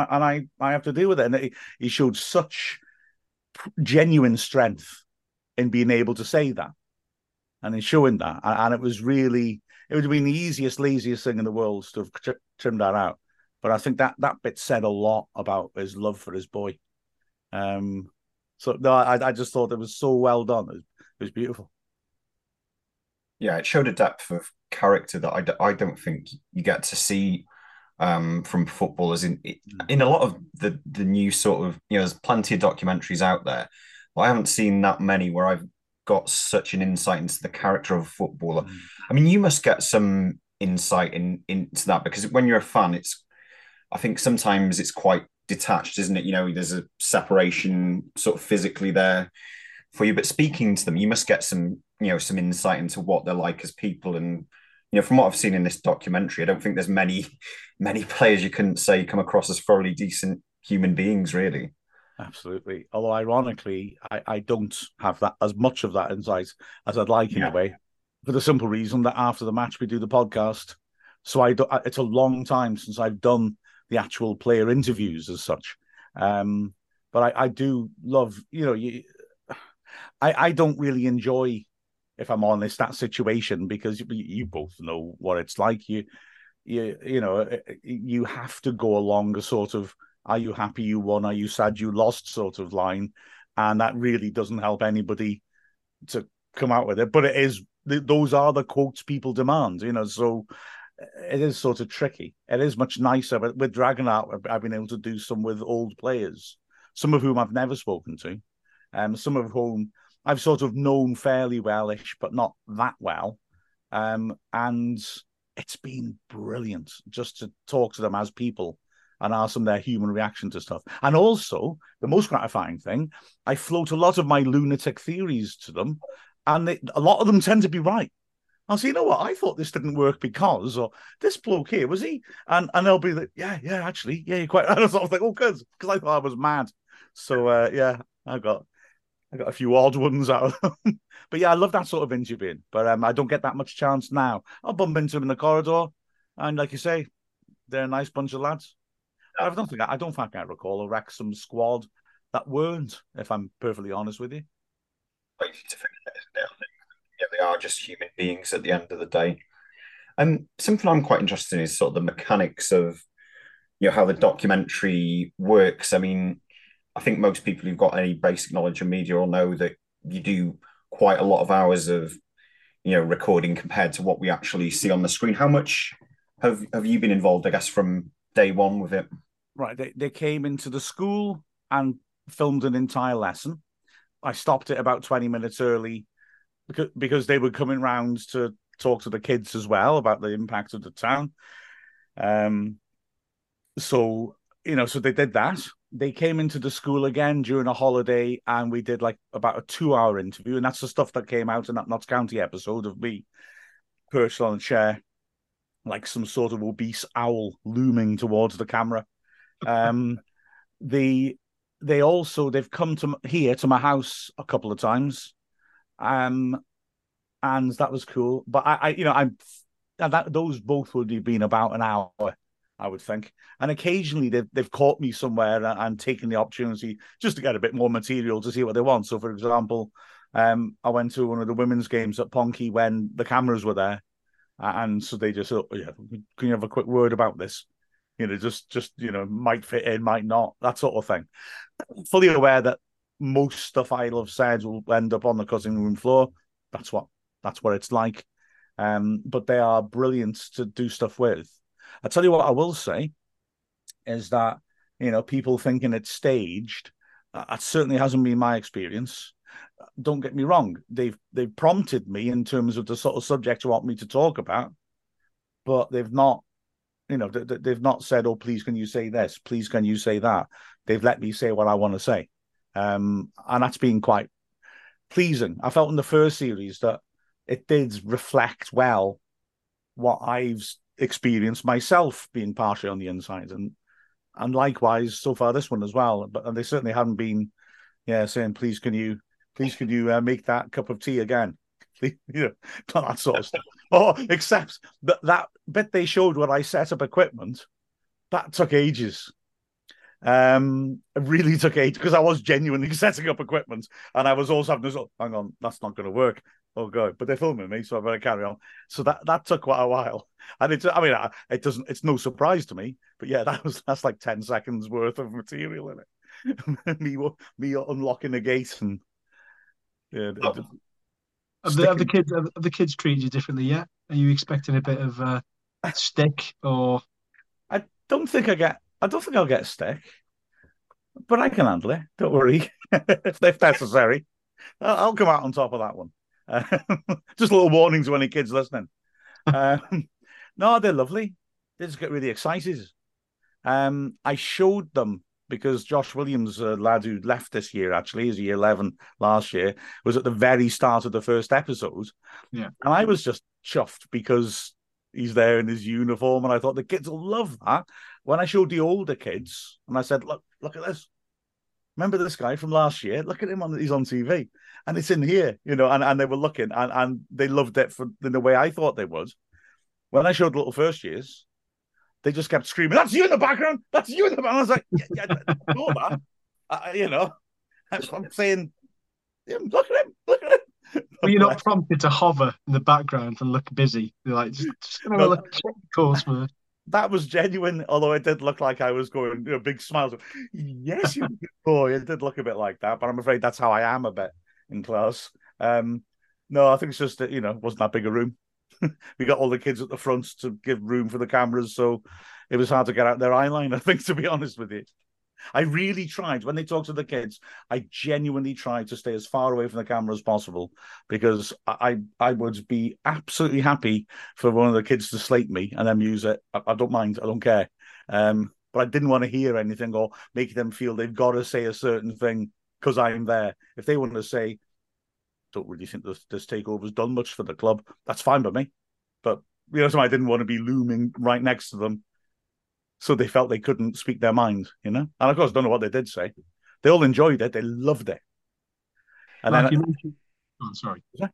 I have to deal with it. And he showed such genuine strength in being able to say that and in showing that. And it was really, it would have been the easiest, laziest thing in the world to have trimmed that out. But I think that bit said a lot about his love for his boy. So no, I just thought it was so well done. It was beautiful. Yeah, it showed a depth of character that I don't think you get to see from footballers in a lot of the new sort of, you know, there's plenty of documentaries out there, but I haven't seen that many where I've got such an insight into the character of a footballer. Mm. I mean, you must get some insight into that, because when you're a fan, I think sometimes it's quite detached, isn't it? You know, there's a separation sort of physically there for you, but speaking to them, you must get some, you know, some insight into what they're like as people. And, you know, from what I've seen in this documentary, I don't think there's many players you couldn't say come across as thoroughly decent human beings, really. Absolutely. Although, ironically, I don't have that as much of that insight as I'd like in a way, for the simple reason that after the match, we do the podcast. So it's a long time since I've done the actual player interviews as such. But I do love, you know, I don't really enjoy, if I'm honest, that situation, because you both know what it's like. You know, you have to go along a sort of, are you happy you won? Are you sad you lost sort of line? And that really doesn't help anybody to come out with it. But it is, those are the quotes people demand, you know, so it is sort of tricky. It is much nicer. But with Dragonaut, I've been able to do some with old players, some of whom I've never spoken to, some of whom I've sort of known fairly well-ish, but not that well. And it's been brilliant just to talk to them as people and ask them their human reaction to stuff. And also, the most gratifying thing, I float a lot of my lunatic theories to them, and a lot of them tend to be right. I'll say, you know what, I thought this didn't work because, or this bloke here, was he? And they'll be like, yeah, actually, yeah, you're quite right. And I was sort of like, oh, good, because I thought I was mad. So, I got a few odd ones out of them. But yeah, I love that sort of interviewing. But I don't get that much chance now. I'll bump into them in the corridor. And like you say, they're a nice bunch of lads. I don't think I recall a Wrexham squad that weren't, if I'm perfectly honest with you. Yeah, they are just human beings at the end of the day. Something I'm quite interested in is sort of the mechanics of you know, how the documentary works. I mean, I think most people who've got any basic knowledge of media will know that you do quite a lot of hours of, you know, recording compared to what we actually see on the screen. How much have you been involved, I guess, from day one with it? Right. They came into the school and filmed an entire lesson. I stopped it about 20 minutes early because they were coming round to talk to the kids as well about the impact of the town. So they did that. They came into the school again during a holiday and we did like about a 2-hour interview. And that's the stuff that came out in that Notts County episode of me perched on a chair, like some sort of obese owl looming towards the camera. They've come to my house a couple of times. And that was cool. But those both would have been about an hour, I would think. And occasionally they've caught me somewhere and taken the opportunity just to get a bit more material to see what they want. So, for example, I went to one of the women's games at Ponky when the cameras were there. And so they just thought, yeah, can you have a quick word about this? You know, just might fit in, might not, that sort of thing. Fully aware that most stuff I'll have said will end up on the cutting room floor. That's what it's like. But they are brilliant to do stuff with. I tell you what I will say is that, you know, people thinking it's staged, that certainly hasn't been my experience. Don't get me wrong. They've prompted me in terms of the sort of subject you want me to talk about, but they've not, you know, they've not said, oh, please, can you say this? Please, can you say that? They've let me say what I want to say. And that's been quite pleasing. I felt in the first series that it did reflect well what I've experienced myself being partially on the inside, and likewise so far this one as well. But and they certainly haven't been, saying please can you make that cup of tea again, please, that sort of stuff. Oh, except that bit they showed when I set up equipment, that took ages. It really took ages because I was genuinely setting up equipment, and I was also having this. Oh, hang on, that's not going to work. Oh god! But they're filming me, so I better carry on. So that took quite a while, and it doesn't. It's no surprise to me. But yeah, that's like 10 seconds worth of material in it. me unlocking the gate and yeah. Have the kids treated you differently yet? Are you expecting a bit of a stick or? I don't think I'll get a stick, but I can handle it. Don't worry if necessary. I'll come out on top of that one. Just a little warning to any kids listening. No, they're lovely. They just get really excited. I showed them because Josh Williams, a lad who left this year, actually, he's year 11 last year, was at the very start of the first episode. Yeah, and I was just chuffed because he's there in his uniform, and I thought the kids will love that. When I showed the older kids, and I said, "Look at this. Remember this guy from last year? Look at him he's on TV, and it's in here, you know." And they were looking, and they loved it in the way I thought they would. When I showed little first years, they just kept screaming, "That's you in the background! That's you in the background!" I was like, "Yeah, know that, I'm saying, look at him, look at him." Well, you're not prompted to hover in the background and look busy. You're like, just have a look at the course, man. That was genuine, although it did look like I was going, big smiles. Yes, you good boy. It did look a bit like that, but I'm afraid that's how I am a bit in class. No, I think it's just that, it wasn't that big a room. We got all the kids at the front to give room for the cameras, so it was hard to get out their eyeline, I think, to be honest with you. I really tried. When they talked to the kids, I genuinely tried to stay as far away from the camera as possible because I would be absolutely happy for one of the kids to slate me and then use it. I don't mind. I don't care. But I didn't want to hear anything or make them feel they've got to say a certain thing because I'm there. If they want to say, don't really think this takeover's done much for the club, that's fine by me. But so I didn't want to be looming right next to them. So they felt they couldn't speak their mind, And of course, don't know what they did say. They all enjoyed it. They loved it. And Mark, then sorry. Yeah.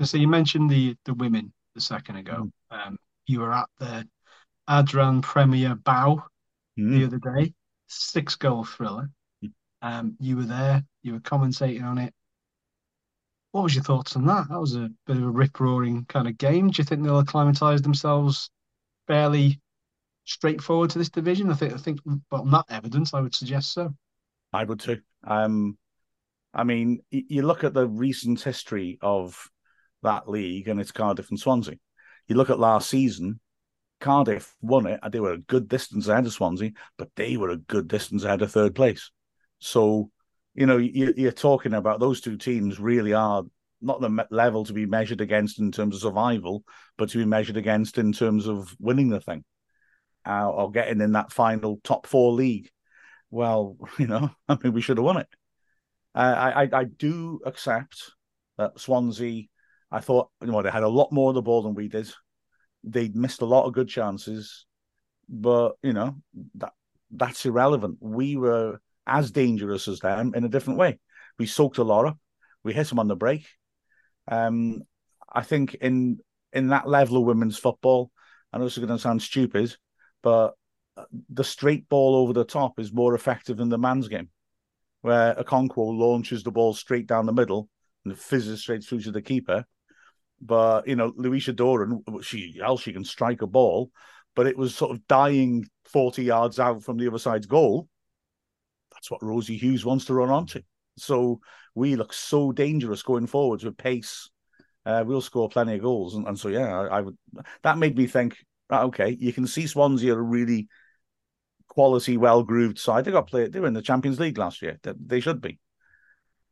So you mentioned the women a second ago. Mm. You were at the Adran Premier Bow the other day, 6-goal thriller. Mm. You were there. You were commentating on it. What was your thoughts on that? That was a bit of a rip-roaring kind of game. Do you think they'll acclimatise themselves fairly straightforward to this division? I think well, not evidence, I would suggest so. I would too. I mean, you look at the recent history of that league, and it's Cardiff and Swansea. You look at last season, Cardiff won it. They were a good distance ahead of Swansea, but they were a good distance ahead of third place. So, you know, you're talking about those two teams really are not the level to be measured against in terms of survival, but to be measured against in terms of winning the thing or getting in that final top four league. Well, you know, I mean, we should have won it. I do accept that Swansea, I thought, you know, they had a lot more of the ball than we did. They'd missed a lot of good chances, but, you know, that's irrelevant. We were as dangerous as them in a different way. We soaked a lot up. We hit them on the break. I think in that level of women's football, I know this is going to sound stupid, but the straight ball over the top is more effective than the man's game, where Okonkwo launches the ball straight down the middle and it fizzes straight through to the keeper. But, you know, Louisa Doran, she can strike a ball, but it was sort of dying 40 yards out from the other side's goal. That's what Rosie Hughes wants to run onto. So we look so dangerous going forwards with pace. We'll score plenty of goals. And so, yeah, I would. That made me think, okay, you can see Swansea are a really quality, well-grooved side. They were in the Champions League last year. They should be.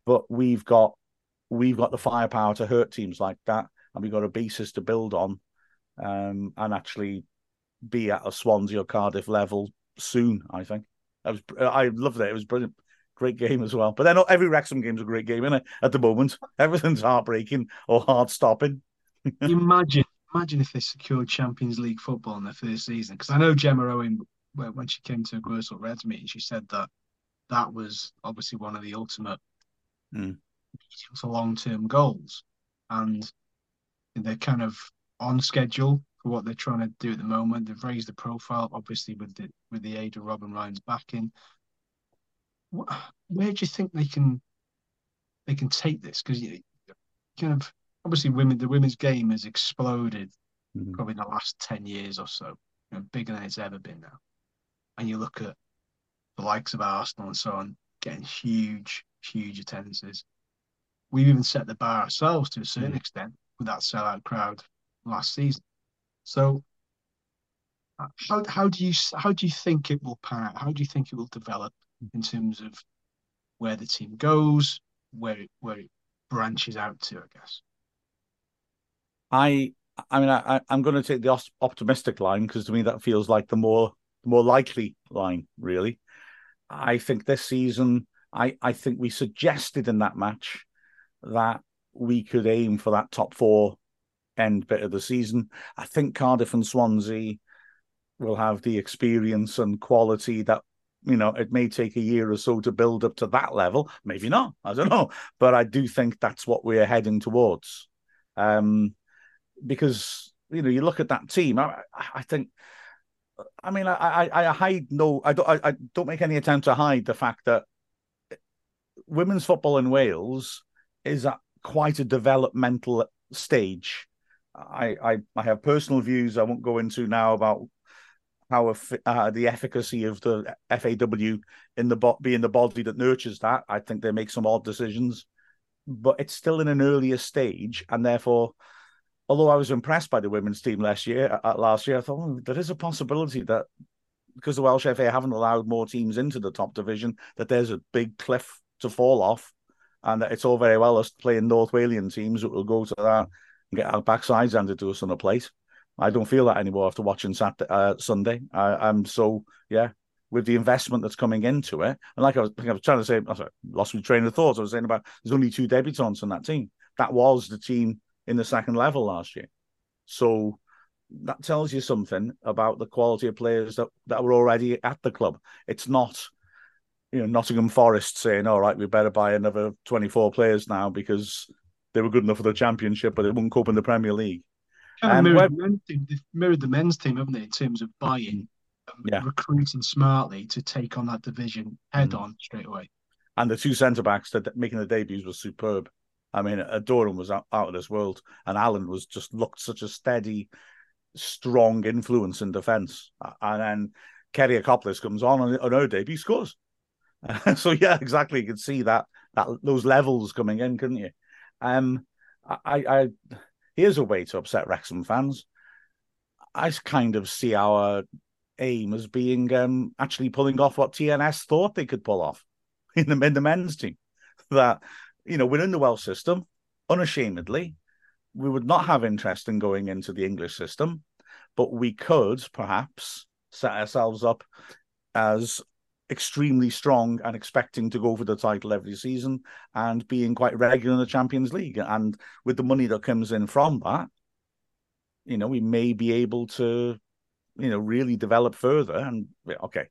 But we've got the firepower to hurt teams like that, and we've got a basis to build on and actually be at a Swansea or Cardiff level soon, I think. I loved it. It was brilliant. Great game as well. But then every Wrexham game's a great game, isn't it? At the moment, everything's heartbreaking or heart-stopping. Imagine if they secured Champions League football in their first season. Because I know Gemma Owen, when she came to a Grossel Reds meeting, she said that was obviously one of the ultimate to long-term goals. And they're kind of on schedule for what they're trying to do at the moment. They've raised the profile, obviously, with the aid of Rob and Ryan's backing. Where do you think they can take this? Because you kind of obviously the women's game has exploded probably in the last 10 years or so, you know, bigger than it's ever been now. And you look at the likes of Arsenal and so on getting huge, huge attendances. We've even set the bar ourselves to a certain extent with that sellout crowd last season. So how do you think it will pan out? How do you think it will develop? In terms of where the team goes, where it branches out to, I guess. I mean, I'm going to take the optimistic line because to me that feels like the more likely line. Really, I think this season, I think we suggested in that match that we could aim for that top four end bit of the season. I think Cardiff and Swansea will have the experience and quality that. You know, it may take a year or so to build up to that level. Maybe not. I don't know. But I do think that's what we're heading towards. Because, you know, you look at that team, I don't make any attempt to hide the fact that women's football in Wales is at quite a developmental stage. I have personal views I won't go into now about how the efficacy of the FAW in being the body that nurtures that. I think they make some odd decisions, but it's still in an earlier stage. And therefore, although I was impressed by the women's team last year, I thought, there is a possibility that because the Welsh FA haven't allowed more teams into the top division, that there's a big cliff to fall off and that it's all very well us playing North Walian teams that will go to that and get our backsides handed to us on a plate. I don't feel that anymore after watching Sunday. With the investment that's coming into it, and like I was trying to say, I lost my train of thought. I was saying about there's only two debutantes on that team. That was the team in the second level last year. So that tells you something about the quality of players that were already at the club. It's not, you know, Nottingham Forest saying, all right, we better buy another 24 players now because they were good enough for the championship, but they wouldn't cope in the Premier League. They've mirrored the men's team, haven't they, in terms of buying and recruiting smartly to take on that division head-on straight away. And the two centre-backs that making the debuts were superb. I mean, Doran was out of this world, and Allen was just looked such a steady, strong influence in defence. And then Kerry Akopoulos comes on her debut, scores. So yeah, exactly. You could see that those levels coming in, couldn't you? Here's a way to upset Wrexham fans. I kind of see our aim as being actually pulling off what TNS thought they could pull off in the men's team. That, we're in the Welsh system, unashamedly. We would not have interest in going into the English system, but we could perhaps set ourselves up as extremely strong and expecting to go for the title every season and being quite regular in the Champions League. And with the money that comes in from that, we may be able to, really develop further. And, okay,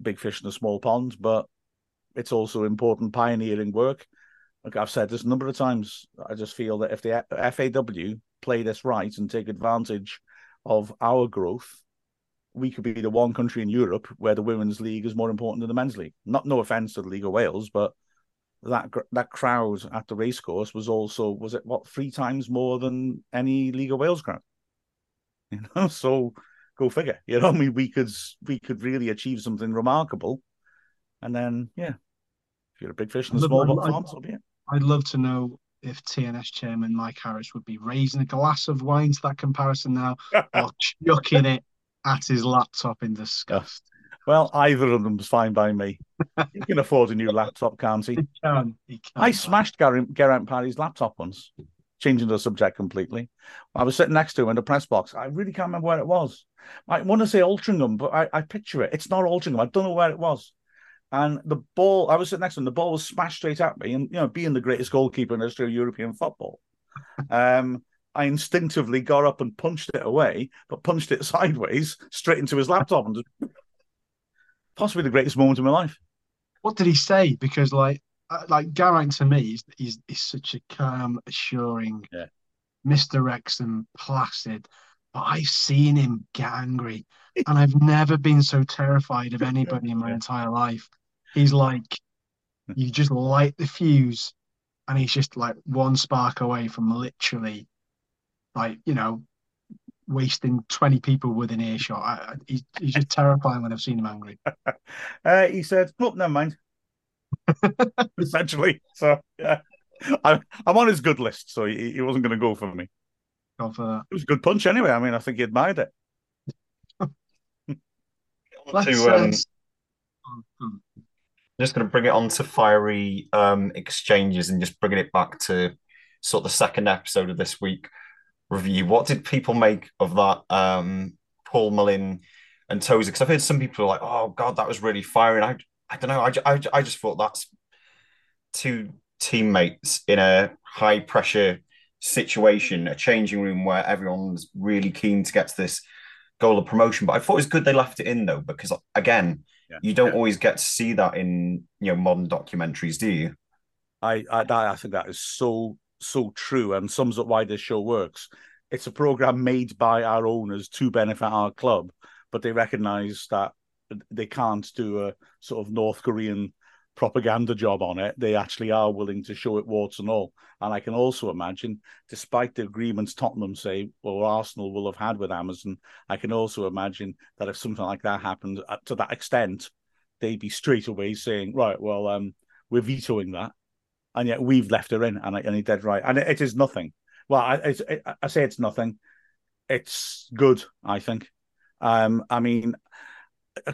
big fish in a small pond, but it's also important pioneering work. Like I've said this a number of times, I just feel that if the FAW play this right and take advantage of our growth, we could be the one country in Europe where the women's league is more important than the men's league. No offence to the League of Wales, but that crowd at the racecourse was also, three times more than any League of Wales crowd? So go figure. We could really achieve something remarkable. And then, yeah, if you're a big fish in a small pond, it'll be it. I'd love to know if TNS chairman Mike Harris would be raising a glass of wine to that comparison now or chucking it at his laptop in disgust. Well, either of them is fine by me. He can afford a new laptop, can't he? He can. I smashed Geraint Paddy's laptop once, changing the subject completely. I was sitting next to him in the press box. I really can't remember where it was. I want to say Altrincham, but I picture it. It's not Altrincham. I don't know where it was. And the ball, I was sitting next to him, the ball was smashed straight at me. And, being the greatest goalkeeper in the history of European football, I instinctively got up and punched it away, but punched it sideways straight into his laptop. And just, possibly the greatest moment of my life. What did he say? Because like Geraint to me is such a calm, assuring, Mr. Wrexham, placid. But I've seen him get angry, and I've never been so terrified of anybody in my entire life. He's like, you just light the fuse, and he's just like one spark away from literally. Wasting 20 people within earshot. He's just terrifying when I've seen him angry. He said, "Well, never mind." Essentially, so yeah, I'm on his good list, so he wasn't going to go for me. Go for that. It was a good punch, anyway. I mean, I think he admired it. I'm just going to bring it on to fiery exchanges and just bringing it back to sort of the second episode of this week. Review. What did people make of that Paul Mullin and Tozer? Because I've heard some people are like, "Oh God, that was really fiery." And I don't know. I just thought that's two teammates in a high pressure situation, a changing room where everyone's really keen to get to this goal of promotion. But I thought it was good they left it in though, because again, you don't always get to see that in modern documentaries, do you? I think that is so true and sums up why this show works. It's a program made by our owners to benefit our club, but they recognize that they can't do a sort of North Korean propaganda job on it. They actually are willing to show it warts and all. And I can also imagine, despite the agreements Tottenham say or Arsenal will have had with Amazon, I can also imagine that if something like that happened to that extent, they'd be straight away saying, right, well, we're vetoing that. And yet we've left her in, and you're dead right. And it is nothing. Well, I say it's nothing. It's good, I think. I mean,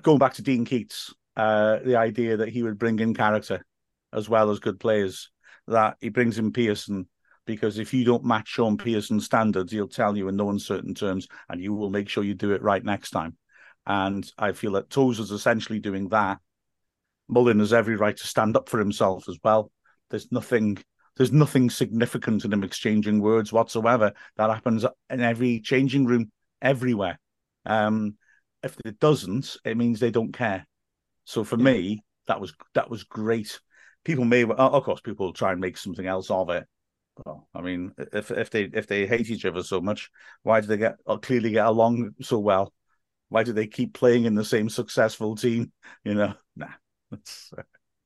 going back to Dean Keats, the idea that he would bring in character as well as good players, that he brings in Pearson, because if you don't match Sean Pearson's standards, he'll tell you in no uncertain terms, and you will make sure you do it right next time. And I feel that Tozer's essentially doing that. Mullin has every right to stand up for himself as well. There's nothing significant in him exchanging words whatsoever. That happens in every changing room, everywhere. If it doesn't, it means they don't care. So for me, that was great. People may, of course, people will try and make something else of it. Well, I mean, if they hate each other so much, why do they clearly get along so well? Why do they keep playing in the same successful team?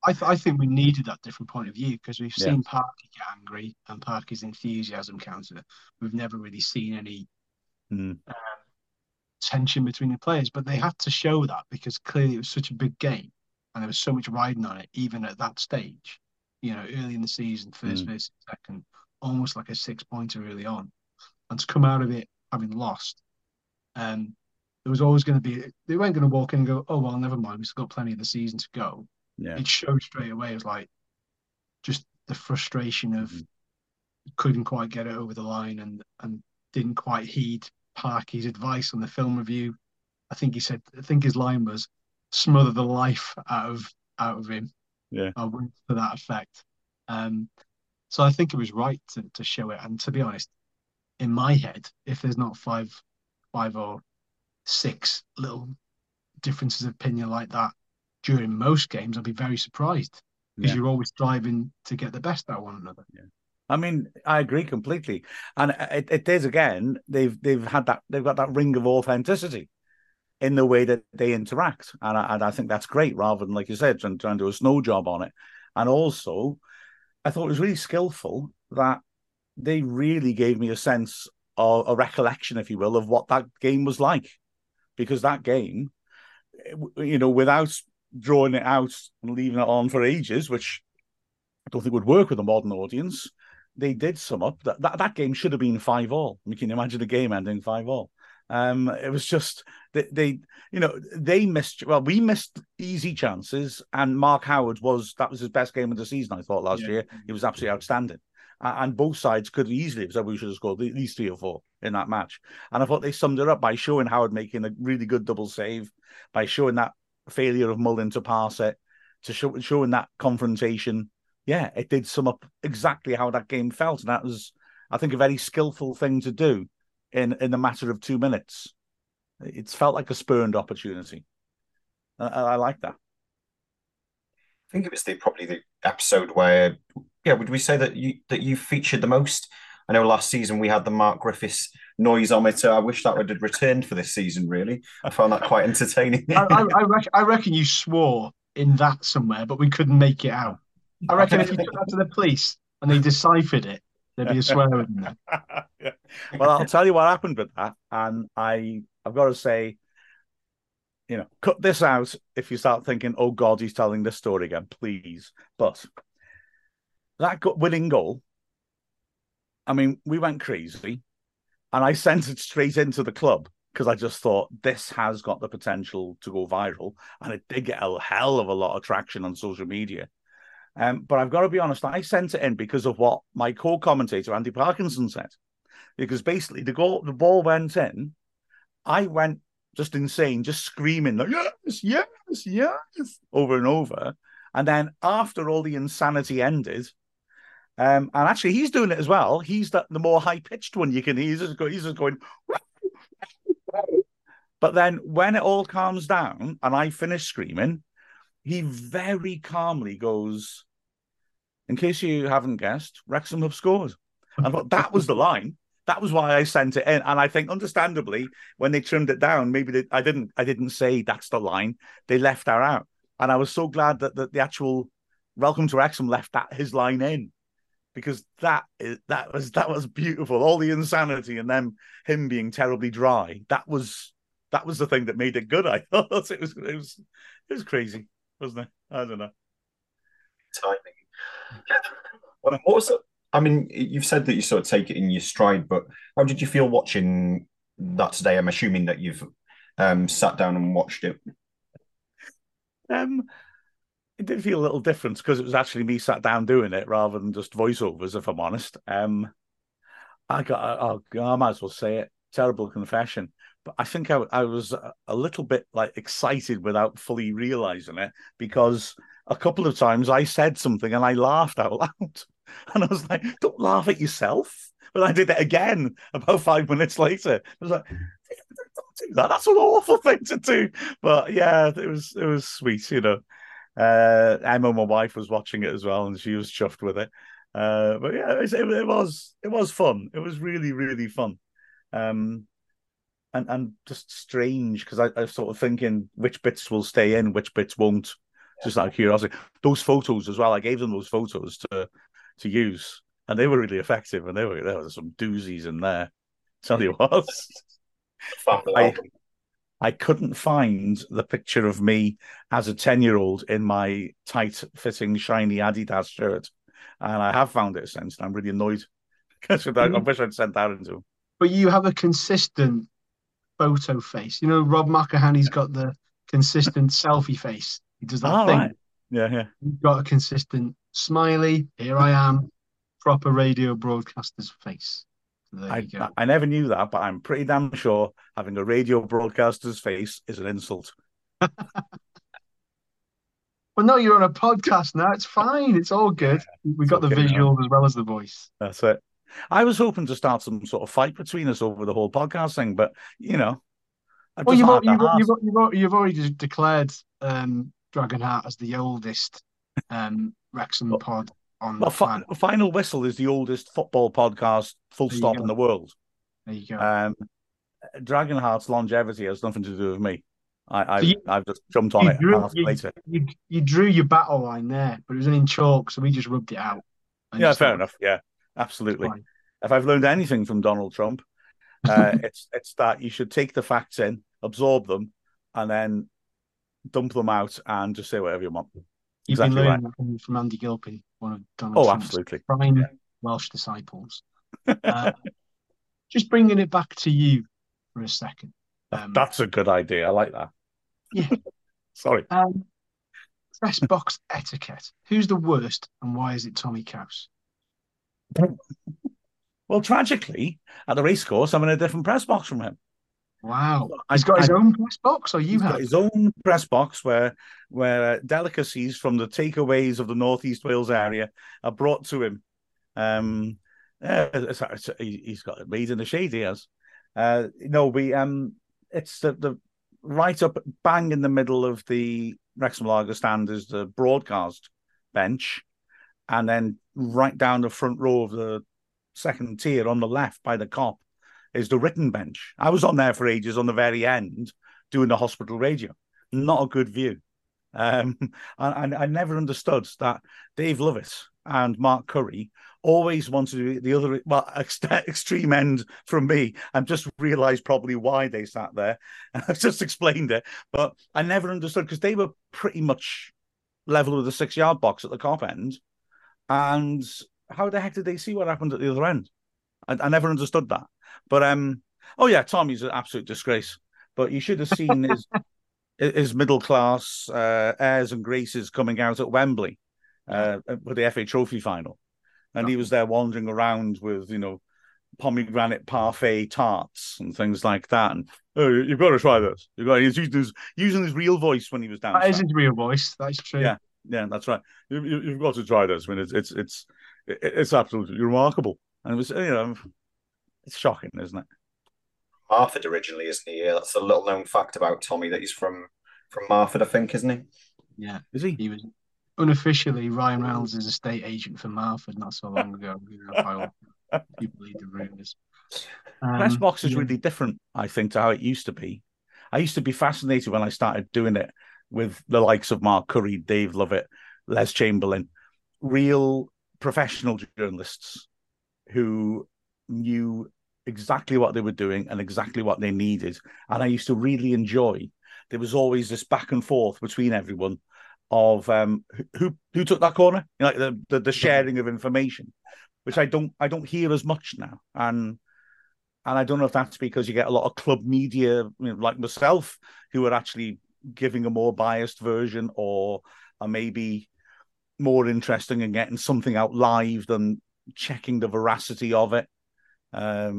I think we needed that different point of view because we've seen Parky get angry and Parky's enthusiasm counter. We've never really seen any tension between the players, but they had to show that because clearly it was such a big game and there was so much riding on it, even at that stage, you know, early in the season, first versus second, almost like a 6-pointer early on, and to come out of it having lost, there was always going to be, they weren't going to walk in and go, oh, well, never mind, we've still got plenty of the season to go. Yeah. It showed straight away. It was like just the frustration of couldn't quite get it over the line, and didn't quite heed Parky's advice on the film review. I think he said, I think his line was, smother the life out of him. Yeah. I went for that effect. So I think it was right to show it. And to be honest, in my head, if there's not five or six little differences of opinion like that during most games, I'd be very surprised, because you're always striving to get the best out of one another. Yeah. I mean, I agree completely, and it is again. They've got that ring of authenticity in the way that they interact, and I think that's great. Rather than, like you said, trying to do a snow job on it, and also, I thought it was really skillful that they really gave me a sense of a recollection, if you will, of what that game was like, because that game, you know, without drawing it out and leaving it on for ages, which I don't think would work with a modern audience. They did sum up that game should have been 5-5. I mean, can you imagine a game ending 5-5? It was just we missed easy chances, and Mark Howard was his best game of the season, I thought, last year. He was absolutely outstanding, and both sides could easily have said we should have scored at least 3 or 4 in that match. And I thought they summed it up by showing Howard making a really good double save, by showing that failure of Mullin to pass it, to showing that confrontation. Yeah, it did sum up exactly how that game felt, and that was, I think, a very skillful thing to do in the matter of 2 minutes. It's felt like a spurned opportunity. I like that. I think it was probably the episode where, would we say that you featured the most? I know last season we had the Mark Griffiths noiseometer. I wish that would have returned for this season, really. I found that quite entertaining. I reckon you swore in that somewhere, but we couldn't make it out. I reckon if you took that to the police and they deciphered it, there'd be a swear in there. Well, I'll tell you what happened with that. And I've got to say, you know, cut this out if you start thinking, oh, God, he's telling this story again, please. But that winning goal, I mean, we went crazy. And I sent it straight into the club because I just thought this has got the potential to go viral. And it did get a hell of a lot of traction on social media. But I've got to be honest, I sent it in because of what my co-commentator, Andy Parkinson, said. Because basically the ball went in, I went just insane, just screaming, like, yes, yes, yes, over and over. And then after all the insanity ended, and actually he's doing it as well. He's the more high-pitched one you can hear. He's just going, but then when it all calms down and I finish screaming, he very calmly goes, in case you haven't guessed, Wrexham have scored. I thought that was the line. That was why I sent it in. And I think, understandably, when they trimmed it down, maybe I didn't say that's the line. They left that out. And I was so glad that the actual Welcome to Wrexham left his line in, because that was beautiful. All the insanity and then him being terribly dry. That was the thing that made it good. I thought it was crazy. Wasn't it? I don't know. Timing. What was it? I mean, you've said that you sort of take it in your stride, but how did you feel watching that today? I'm assuming that you've sat down and watched it. It did feel a little different because it was actually me sat down doing it rather than just voiceovers, if I'm honest. I might as well say it. Terrible confession. But I think I was a little bit like excited without fully realizing it, because a couple of times I said something and I laughed out loud. And I was like, don't laugh at yourself. But I did it again about 5 minutes later. I was like, don't do that. That's an awful thing to do. But yeah, it was sweet, you know. Emma, my wife, was watching it as well, and she was chuffed with it. But yeah, it was fun. It was really, really fun. And just strange, because I was sort of thinking which bits will stay in, which bits won't. Just out of curiosity. Those photos as well, I gave them those photos to use, and they were really effective, and there were some doozies in there. Tell you what. Family album. I couldn't find the picture of me as a 10-year-old in my tight-fitting, shiny Adidas shirt. And I have found it since, and I'm really annoyed because I wish I'd sent that into him. But you have a consistent photo face. You know, Rob McElhenney's got the consistent selfie face. He does that thing. Right. Yeah, yeah. You've got a consistent smiley, here I am, proper radio broadcaster's face. There you go. I never knew that, but I'm pretty damn sure having a radio broadcaster's face is an insult. Well, no, you're on a podcast now. It's fine. It's all good. We've got the visuals as well as the voice. That's it. I was hoping to start some sort of fight between us over the whole podcast thing, but, you know. Well, you've already declared Dragonheart as the oldest Wrexham pod on the planet. Final Whistle is the oldest football podcast, full stop, in the world. There you go. Dragonheart's longevity has nothing to do with me. I've just jumped on it later. You drew your battle line there, but it was in chalk, so we just rubbed it out. Yeah, fair enough. Yeah, absolutely. If I've learned anything from Donald Trump, it's that you should take the facts in, absorb them, and then dump them out and just say whatever you want. You've been learning from Andy Gilpin, one of Donald Trump's prime Welsh disciples. Just bringing it back to you for a second. That's a good idea. I like that. Yeah. Sorry. Press box etiquette. Who's the worst and why is it Tommy Cowse? Well, tragically, at the racecourse, I'm in a different press box from him. Wow. He's got his own press box, or you have? He's got his own press box where delicacies from the takeaways of the Northeast Wales area are brought to him. He's got it made in the shade, he has. It's the right up bang in the middle of the Wrexham Lager stand is the broadcast bench, and then right down the front row of the second tier on the left by the Cop is the written bench. I was on there for ages on the very end doing the hospital radio. Not a good view. And I never understood that Dave Lovett and Mark Curry always wanted to be the other extreme end from me. I've just realised probably why they sat there, and I've just explained it. But I never understood because they were pretty much level with the 6-yard box at the Cop End, and how the heck did they see what happened at the other end? I never understood that. But Tommy's an absolute disgrace. But you should have seen his middle class airs and graces coming out at Wembley. With the FA Trophy final, and he was there wandering around with, you know, pomegranate parfait tarts and things like that. And you've got to try this. He's using his real voice when he was down. That is his real voice. That's true. Yeah, that's right. You've got to try this. I mean, it's absolutely remarkable. And it was, it's shocking, isn't it? Marford originally, isn't he? Yeah, that's a little known fact about Tommy that he's from Marford, I think, isn't he? Yeah, is he? He was. Unofficially, Ryan Reynolds is a estate agent for Marford not so long ago. You believe the rumours. Press box is really different, I think, to how it used to be. I used to be fascinated when I started doing it with the likes of Mark Curry, Dave Lovett, Les Chamberlain, real professional journalists who knew exactly what they were doing and exactly what they needed. And I used to really enjoy. There was always this back and forth between everyone of who took that corner, like the sharing of information, which I don't hear as much now, and I don't know if that's because you get a lot of club media, like myself, who are actually giving a more biased version or are maybe more interesting in getting something out live than checking the veracity of it. I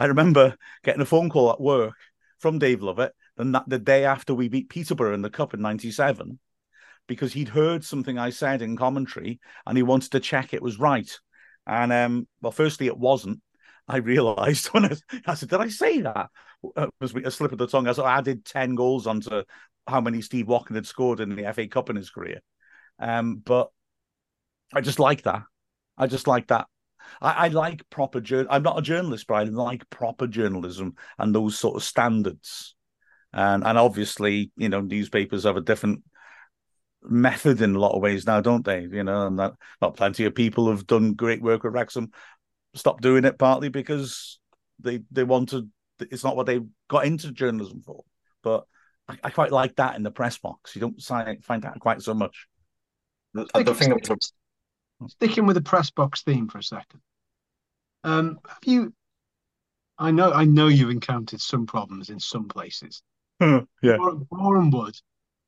remember getting a phone call at work from Dave Lovett the day after we beat Peterborough in the Cup in '97. Because he'd heard something I said in commentary and he wanted to check it was right. And, firstly, it wasn't. I realised when I said, did I say that? It was a slip of the tongue. I said, I added 10 goals onto how many Steve Watkin had scored in the FA Cup in his career. But I just like that. I like proper journalism. I'm not a journalist, but I like proper journalism and those sort of standards. And obviously, you know, newspapers have a different method in a lot of ways now, don't they? You know, and that plenty of people have done great work with Wrexham, stopped doing it partly because they want to it's not what they got into journalism for. But I quite like that in the press box. You don't find that quite so much. Sticking with the press box theme for a second, have you? I know you've encountered some problems in some places. Yeah, Boreham Wood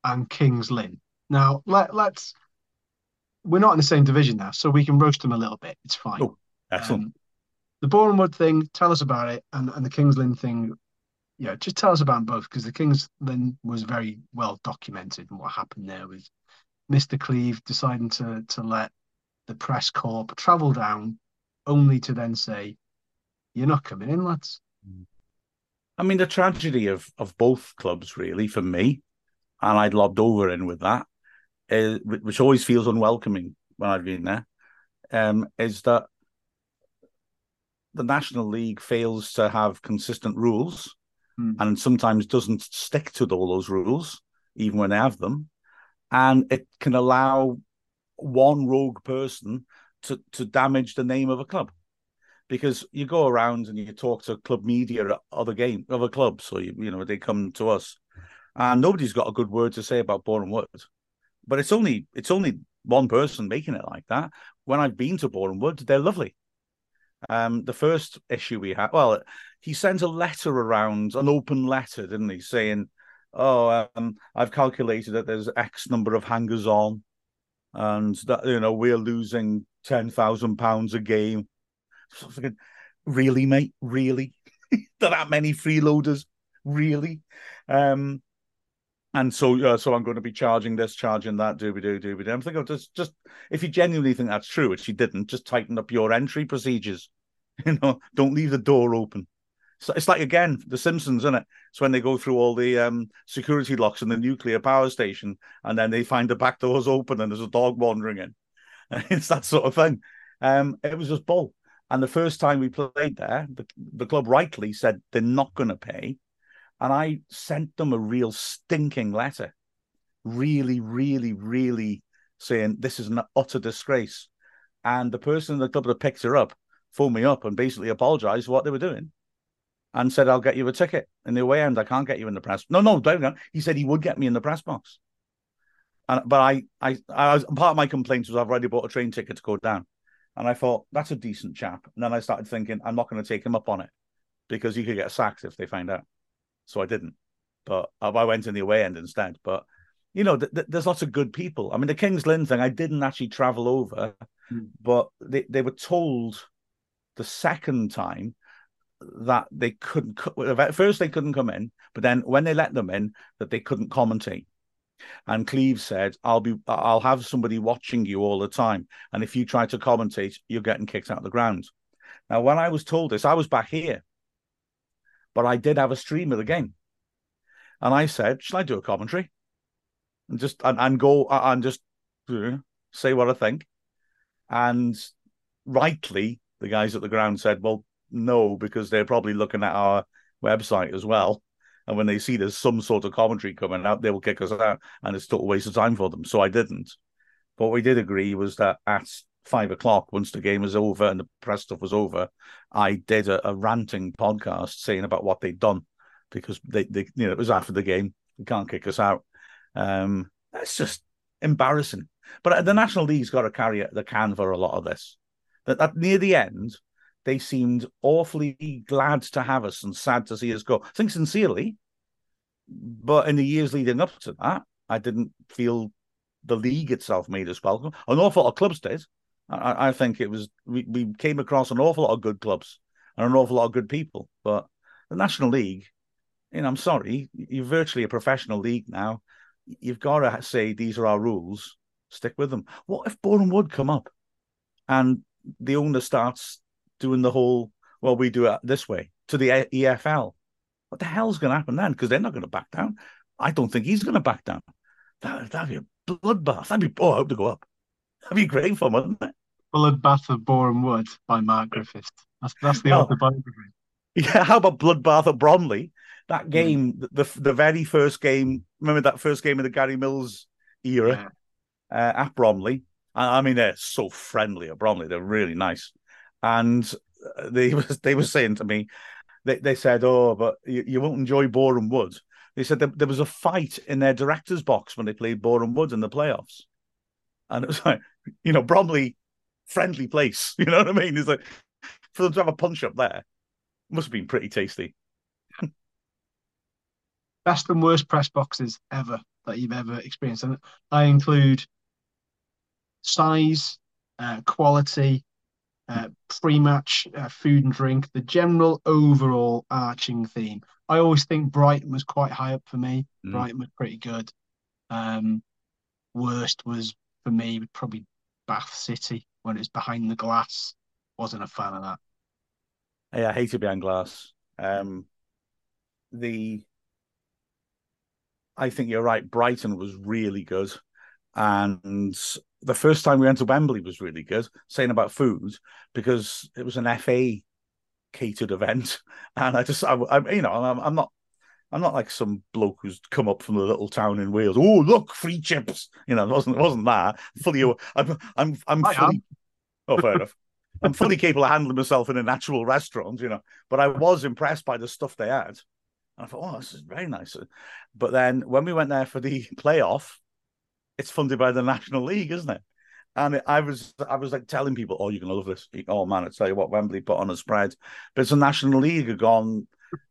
and King's Lynn. Now let's. We're not in the same division now, so we can roast them a little bit. It's fine. Oh, excellent. The Boreham Wood thing, tell us about it, and the King's Lynn thing. Yeah, just tell us about both, because the King's Lynn was very well documented and what happened there with Mr. Cleave deciding to let the press corps travel down, only to then say, "You're not coming in, lads." I mean, the tragedy of both clubs, really, for me, and I'd lobbed over in with that, which always feels unwelcoming when I've been there, is that the National League fails to have consistent rules and sometimes doesn't stick to all those rules, even when they have them. And it can allow one rogue person to damage the name of a club. Because you go around and you talk to club media at other clubs, so you know they come to us, and nobody's got a good word to say about Boreham Wood. But it's only one person making it like that. When I've been to Boreham Wood, they're lovely. The first issue we had, well, he sent a letter around, an open letter, didn't he, saying, "Oh, I've calculated that there's X number of hangers on, and that we're losing £10,000 a game." So I was thinking, really, mate? Really? There are that many freeloaders? Really? And so I'm going to be charging this, charging that, dooby-doo. I'm thinking, just if you genuinely think that's true, which you didn't, just tighten up your entry procedures. Don't leave the door open. So it's like, again, The Simpsons, isn't it? It's when they go through all the security locks in the nuclear power station, and then they find the back doors open and there's a dog wandering in. It's that sort of thing. It was just bull. And the first time we played there, the club rightly said they're not going to pay. And I sent them a real stinking letter. Really, really, really saying this is an utter disgrace. And the person in the club that picked her up phoned me up and basically apologised for what they were doing and said, "I'll get you a ticket in the away end. I can't get you in the press." No, don't. He said he would get me in the press box. But I was, part of my complaint was I've already bought a train ticket to go down. And I thought, that's a decent chap. And then I started thinking, I'm not going to take him up on it because he could get sacked if they find out. So I didn't. But I went in the away end instead. But, there's lots of good people. I mean, the King's Lynn thing, I didn't actually travel over. But they were told the second time that they couldn't. At first, they couldn't come in. But then when they let them in, that they couldn't commentate. And Cleave said, I'll have somebody watching you all the time. And if you try to commentate, you're getting kicked out of the ground. Now, when I was told this, I was back here. But I did have a stream of the game. And I said, shall I do a commentary? And just say what I think. And rightly, the guys at the ground said, well, no, because they're probably looking at our website as well. And when they see there's some sort of commentary coming out, they will kick us out, and it's a total waste of time for them. So I didn't. But what we did agree was that at 5 o'clock, once the game was over and the press stuff was over, I did a ranting podcast saying about what they'd done, because it was after the game. They can't kick us out. That's just embarrassing. But the National League's got to carry the can for a lot of this. That near the end, they seemed awfully glad to have us and sad to see us go. I think sincerely, but in the years leading up to that, I didn't feel the league itself made us welcome. An awful lot of clubs did. I think it was we came across an awful lot of good clubs and an awful lot of good people. But the National League, I'm sorry, you're virtually a professional league now. You've got to say these are our rules. Stick with them. What if Boreham Wood come up and the owner starts doing the whole, well, we do it this way, to the EFL. What the hell's going to happen then? Because they're not going to back down. I don't think he's going to back down. That'd be a bloodbath. I hope to go up. That'd be great fun, wouldn't it? Bloodbath of Boreham Wood by Mark Griffiths. That's the autobiography. Yeah, how about Bloodbath at Bromley? That game, the very first game, remember that first game of the Gary Mills era at Bromley? I mean, they're so friendly at Bromley. They're really nice. And they were saying to me, they said, oh, but you won't enjoy Boreham Wood. They said there was a fight in their director's box when they played Boreham Wood in the playoffs. And it was like, you know, Bromley, friendly place. You know what I mean? It's like, for them to have a punch-up there, must have been pretty tasty. Best and worst press boxes ever that you've ever experienced. And I include size, quality, pre-match food and drink, the general overall arching theme. I always think Brighton was quite high up for me. Mm. Brighton was pretty good. Worst was, for me, probably Bath City when it was behind the glass. Wasn't a fan of that. Yeah, I hated behind glass. I think you're right. Brighton was really good. And the first time we went to Wembley was really good, saying about food, because it was an FA catered event. And I'm not like some bloke who's come up from a little town in Wales. Oh, look, free chips. You know, it wasn't that. Fully, I'm fully. Oh, fair enough. I'm fully capable of handling myself in an actual restaurant, you know. But I was impressed by the stuff they had. And I thought, oh, this is very nice. But then when we went there for the playoff, it's funded by the National League, isn't it? And I was like telling people, oh, you're going to love this. Oh, man, I tell you what, Wembley put on a spread. But it's the National League have gone,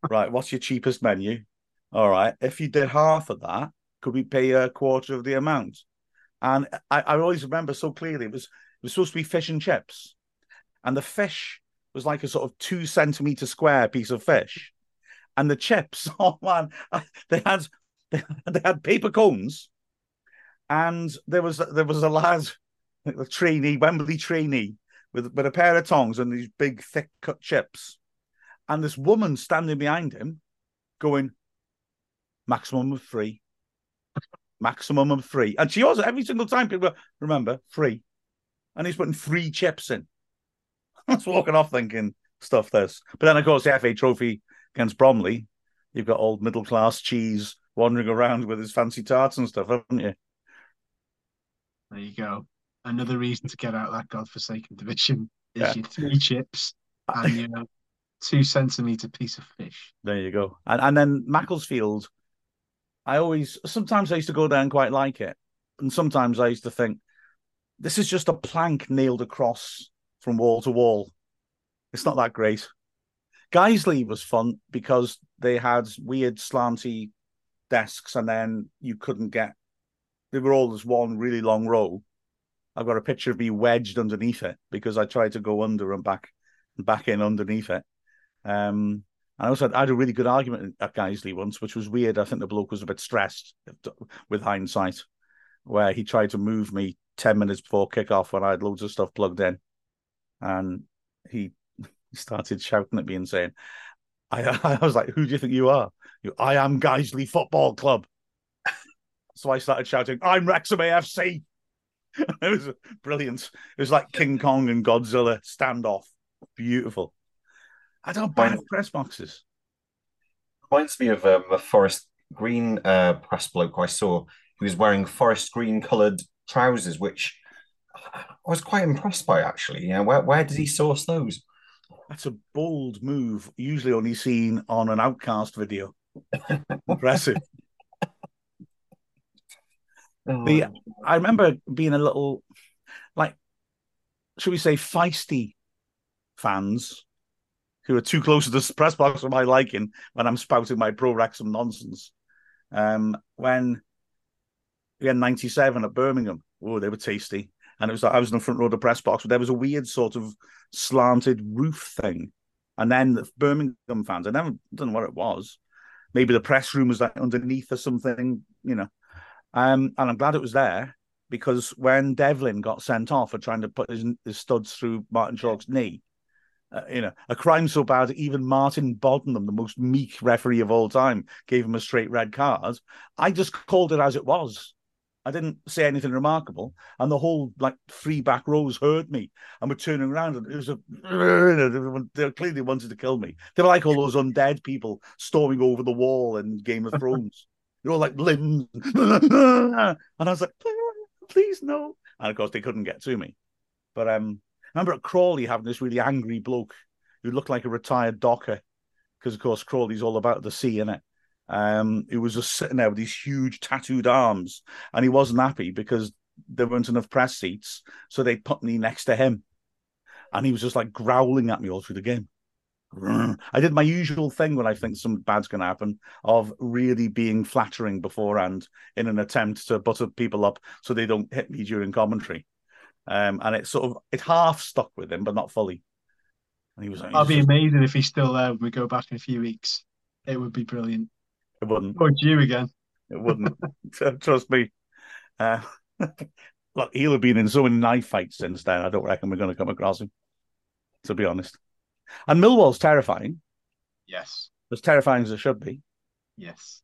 right, what's your cheapest menu? All right, if you did half of that, could we pay a quarter of the amount? And I always remember so clearly, it was supposed to be fish and chips. And the fish was like a sort of 2 centimeter square piece of fish. And the chips, oh man, they had paper cones. And there was a lad, a trainee, Wembley trainee, with a pair of tongs and these big thick cut chips. And this woman standing behind him going, maximum of three. Maximum of three. And she also, every single time, people go, remember, free. And he's putting free chips in. I was walking off thinking, stuff this. But then, of course, the FA Trophy against Bromley, you've got old middle-class cheese wandering around with his fancy tarts and stuff, haven't you? There you go. Another reason to get out of that godforsaken division is your three chips and your 2 centimetre piece of fish. There you go. And then Macclesfield, sometimes I used to go there and quite like it. And sometimes I used to think, this is just a plank nailed across from wall to wall. It's not that great. Geissele was fun because they had weird slanty desks and then you couldn't get... They were all this one really long row. I've got a picture of me wedged underneath it because I tried to go under and back in underneath it. And I also had a really good argument at Geissele once, which was weird. I think the bloke was a bit stressed with hindsight, where he tried to move me 10 minutes before kickoff when I had loads of stuff plugged in. And he started shouting at me and saying, I was like, who do you think you are? I am Geissele Football Club. So I started shouting, I'm Wrexham AFC. It was brilliant. It was like King Kong and Godzilla standoff. Beautiful. I don't buy no press boxes. Reminds me of a Forest Green press bloke I saw. He was wearing Forest Green coloured trousers, which I was quite impressed by, actually. You know, where did he source those? That's a bold move, usually only seen on an Outcast video. Impressive. Oh. I remember being a little, like, should we say, feisty fans who are too close to the press box for my liking when I'm spouting my pro-Wrexham nonsense. When we had 97 at Birmingham, oh, they were tasty. And it was like I was in the front row of the press box, but there was a weird sort of slanted roof thing. And then the Birmingham fans, I never don't know what it was. Maybe the press room was like underneath or something, you know. And I'm glad it was there because when Devlin got sent off for trying to put his studs through Martin Chalk's knee, you know, a crime so bad even Martin Boddenham, the most meek referee of all time, gave him a straight red card. I just called it as it was. I didn't say anything remarkable, and the whole like three back rows heard me and were turning around, and it was they clearly wanted to kill me. They were like all those undead people storming over the wall in Game of Thrones. They're all like limbs, and I was like, please no. And of course they couldn't get to me. But I remember at Crawley having this really angry bloke who looked like a retired docker, because, of course, Crawley's all about the sea, innit? He was just sitting there with these huge tattooed arms, and he wasn't happy because there weren't enough press seats, so they put me next to him. And he was just, like, growling at me all through the game. I did my usual thing when I think something bad's going to happen of really being flattering beforehand in an attempt to butter people up so they don't hit me during commentary. And it sort of, it half stuck with him, but not fully. And he was like, that'd be amazing if he's still there when we go back in a few weeks. It would be brilliant. It wouldn't. Or you again. It wouldn't. Trust me. Look, he'll have been in so many knife fights since then. I don't reckon we're going to come across him, to be honest. And Millwall's terrifying. Yes. As terrifying as it should be. Yes.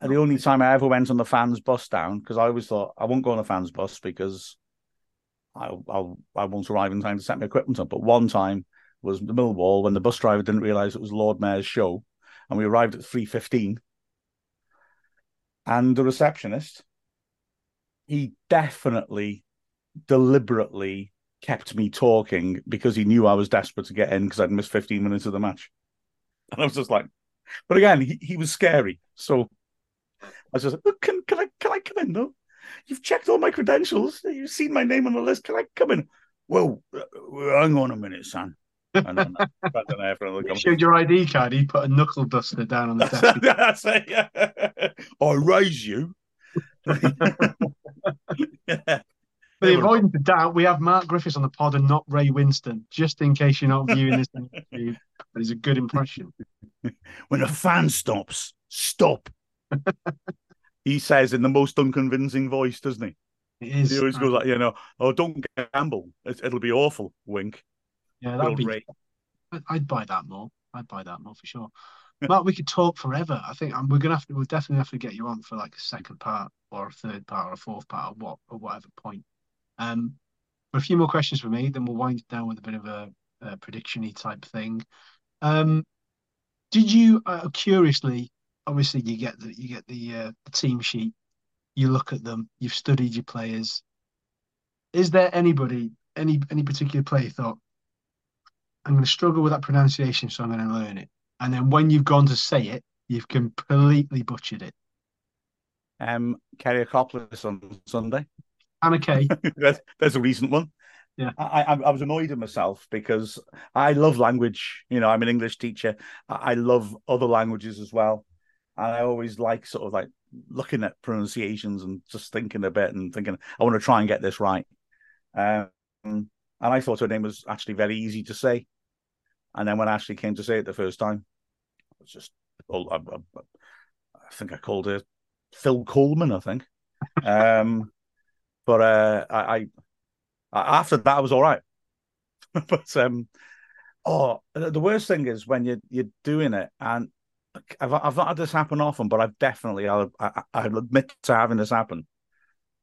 The only time I ever went on the fans bus down, because I always thought, I won't go on the fans bus because I won't arrive in time to set my equipment up. But one time was the Millwall when the bus driver didn't realise it was Lord Mayor's show, and we arrived at 3:15. And the receptionist, he definitely, deliberately kept me talking because he knew I was desperate to get in because I'd missed 15 minutes of the match. And I was just like, but again, he was scary. So I was just like, look, can I come in though? You've checked all my credentials. You've seen my name on the list. Can I come in? Well, hang on a minute, son. And then you showed your ID card. He put a knuckle duster down on the desk. That's it, yeah. I raise you. Yeah. But avoiding the doubt, we have Mark Griffiths on the pod and not Ray Winston, just in case you're not viewing this interview. But it's a good impression. When a fan stops, stop. He says in the most unconvincing voice, doesn't he? It is. He always goes like, you know, oh, don't gamble. It'll be awful. Wink. Yeah, that'd be. Ray. I'd buy that more. I'd buy that more for sure. Mark, we could talk forever. I think we'll definitely have to get you on for like a second part or a third part or a fourth part or whatever point. But a few more questions for me, then we'll wind it down with a bit of a prediction-y type thing. Did you curiously, obviously, you get the team sheet, you look at them, you've studied your players. Is there anybody, any particular player thought, I'm going to struggle with that pronunciation, so I'm going to learn it, and then when you've gone to say it, you've completely butchered it? Kerry Acopoulos on Sunday. Anna Kay. There's a recent one. Yeah, I was annoyed at myself because I love language. You know, I'm an English teacher. I love other languages as well. And I always like sort of like looking at pronunciations and just thinking a bit and thinking, I want to try and get this right. And I thought her name was actually very easy to say. And then when I actually came to say it the first time, I was just, I think I called her Phil Coleman, I think. But I after that, I was all right. But the worst thing is when you're doing it, and I've not had this happen often, but I've definitely, I'll admit to having this happen.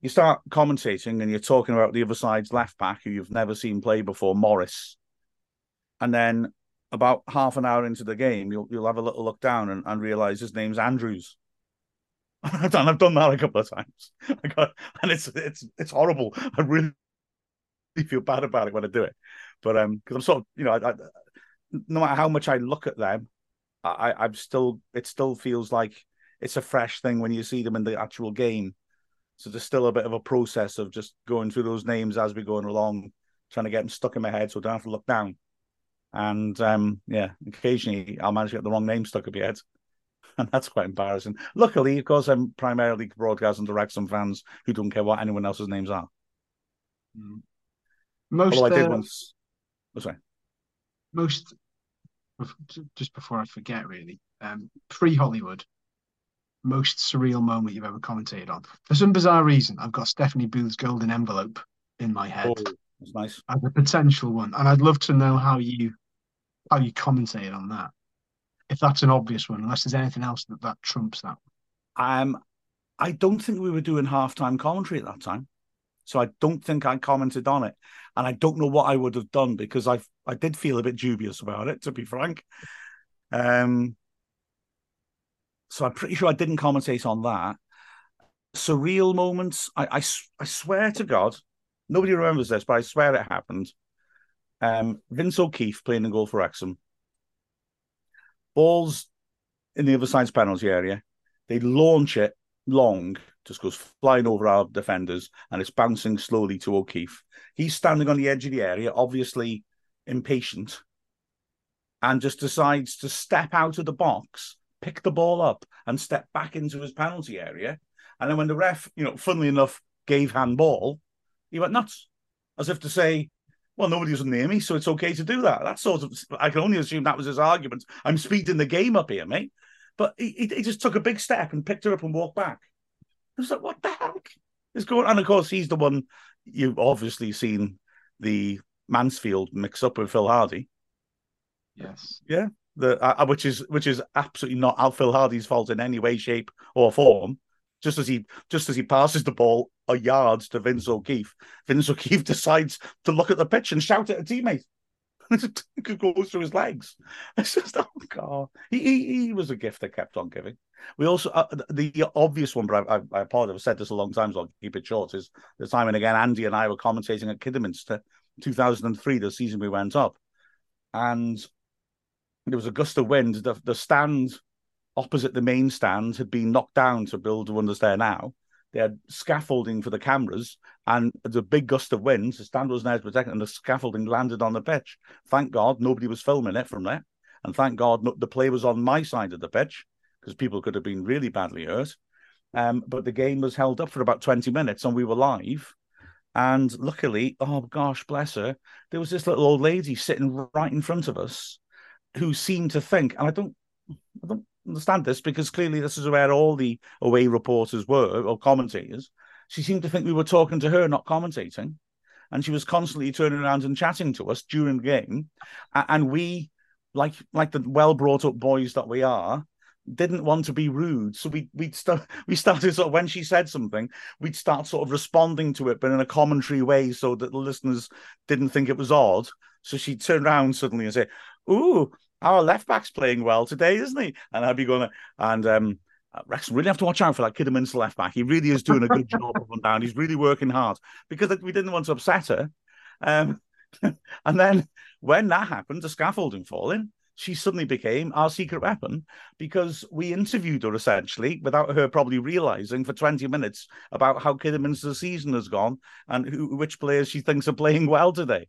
You start commentating and you're talking about the other side's left back who you've never seen play before, Morris. And then about half an hour into the game, you'll have a little look down and realise his name's Andrews. I've done that a couple of times. And it's horrible. I really feel bad about it when I do it. But because I'm sort of, you know, I no matter how much I look at them, I'm still, it still feels like it's a fresh thing when you see them in the actual game. So there's still a bit of a process of just going through those names as we're going along, trying to get them stuck in my head so I don't have to look down. And yeah, occasionally I'll manage to get the wrong name stuck in my head. And that's quite embarrassing. Luckily, of course, I'm primarily broadcasting to Wrexham fans who don't care what anyone else's names are. Most, just before I forget, really, pre-Hollywood, most surreal moment you've ever commentated on. For some bizarre reason, I've got Stephanie Booth's golden envelope in my head. Oh, that's nice. As a potential one. And I'd love to know how you commentated on that. If that's an obvious one, unless there's anything else that trumps that one. I don't think we were doing halftime commentary at that time. So I don't think I commented on it. And I don't know what I would have done because I did feel a bit dubious about it, to be frank. So I'm pretty sure I didn't commentate on that. Surreal moments. I swear to God, nobody remembers this, but I swear it happened. Vince O'Keefe playing a goal for Wrexham. Ball's in the other side's penalty area. They launch it long, just goes flying over our defenders, and it's bouncing slowly to O'Keefe. He's standing on the edge of the area, obviously impatient, and just decides to step out of the box, pick the ball up, and step back into his penalty area. And then when the ref, you know, funnily enough, gave handball, he went nuts, as if to say, well, nobody was near me, so it's okay to do that. That sort of, I can only assume that was his argument. I'm speeding the game up here, mate. But he just took a big step and picked her up and walked back. I was like, what the heck is going on? And, of course, he's the one, you've obviously seen the Mansfield mix up with Phil Hardy. Yes. Yeah. Which is absolutely not Phil Hardy's fault in any way, shape, or form. Just as he passes the ball a yard to Vince O'Keefe, Vince O'Keefe decides to look at the pitch and shout at a teammate. It goes through his legs. It's just, oh God, he was a gift that kept on giving. We also the obvious one, but I apologize. I've said this a long time, so I'll keep it short. Is the time and again Andy and I were commentating at Kidderminster, 2003, the season we went up, and there was a gust of wind. The stand opposite the main stand had been knocked down to build the one that's there now. They had scaffolding for the cameras, and the big gust of wind, the stand was now protected, and the scaffolding landed on the pitch. Thank God nobody was filming it from there, and thank God the play was on my side of the pitch, because people could have been really badly hurt. But the game was held up for about 20 minutes, and we were live. And luckily, oh gosh, bless her, there was this little old lady sitting right in front of us who seemed to think, and I don't understand this, because clearly this is where all the away reporters were, or commentators. She seemed to think we were talking to her, not commentating, and she was constantly turning around and chatting to us during the game. And we, like the well brought up boys that we are, didn't want to be rude, so we started sort of, when she said something, we'd start sort of responding to it, but in a commentary way, so that the listeners didn't think it was odd. So she'd turn around suddenly and say, "Ooh, our left back's playing well today, isn't he?" And I'd be going, and Rex really have to watch out for that Kidderminster left back. He really is doing a good job up and down. He's really working hard, because we didn't want to upset her. And then when that happened, the scaffolding falling, she suddenly became our secret weapon, because we interviewed her essentially without her probably realizing for 20 minutes about how Kidderminster's season has gone and which players she thinks are playing well today.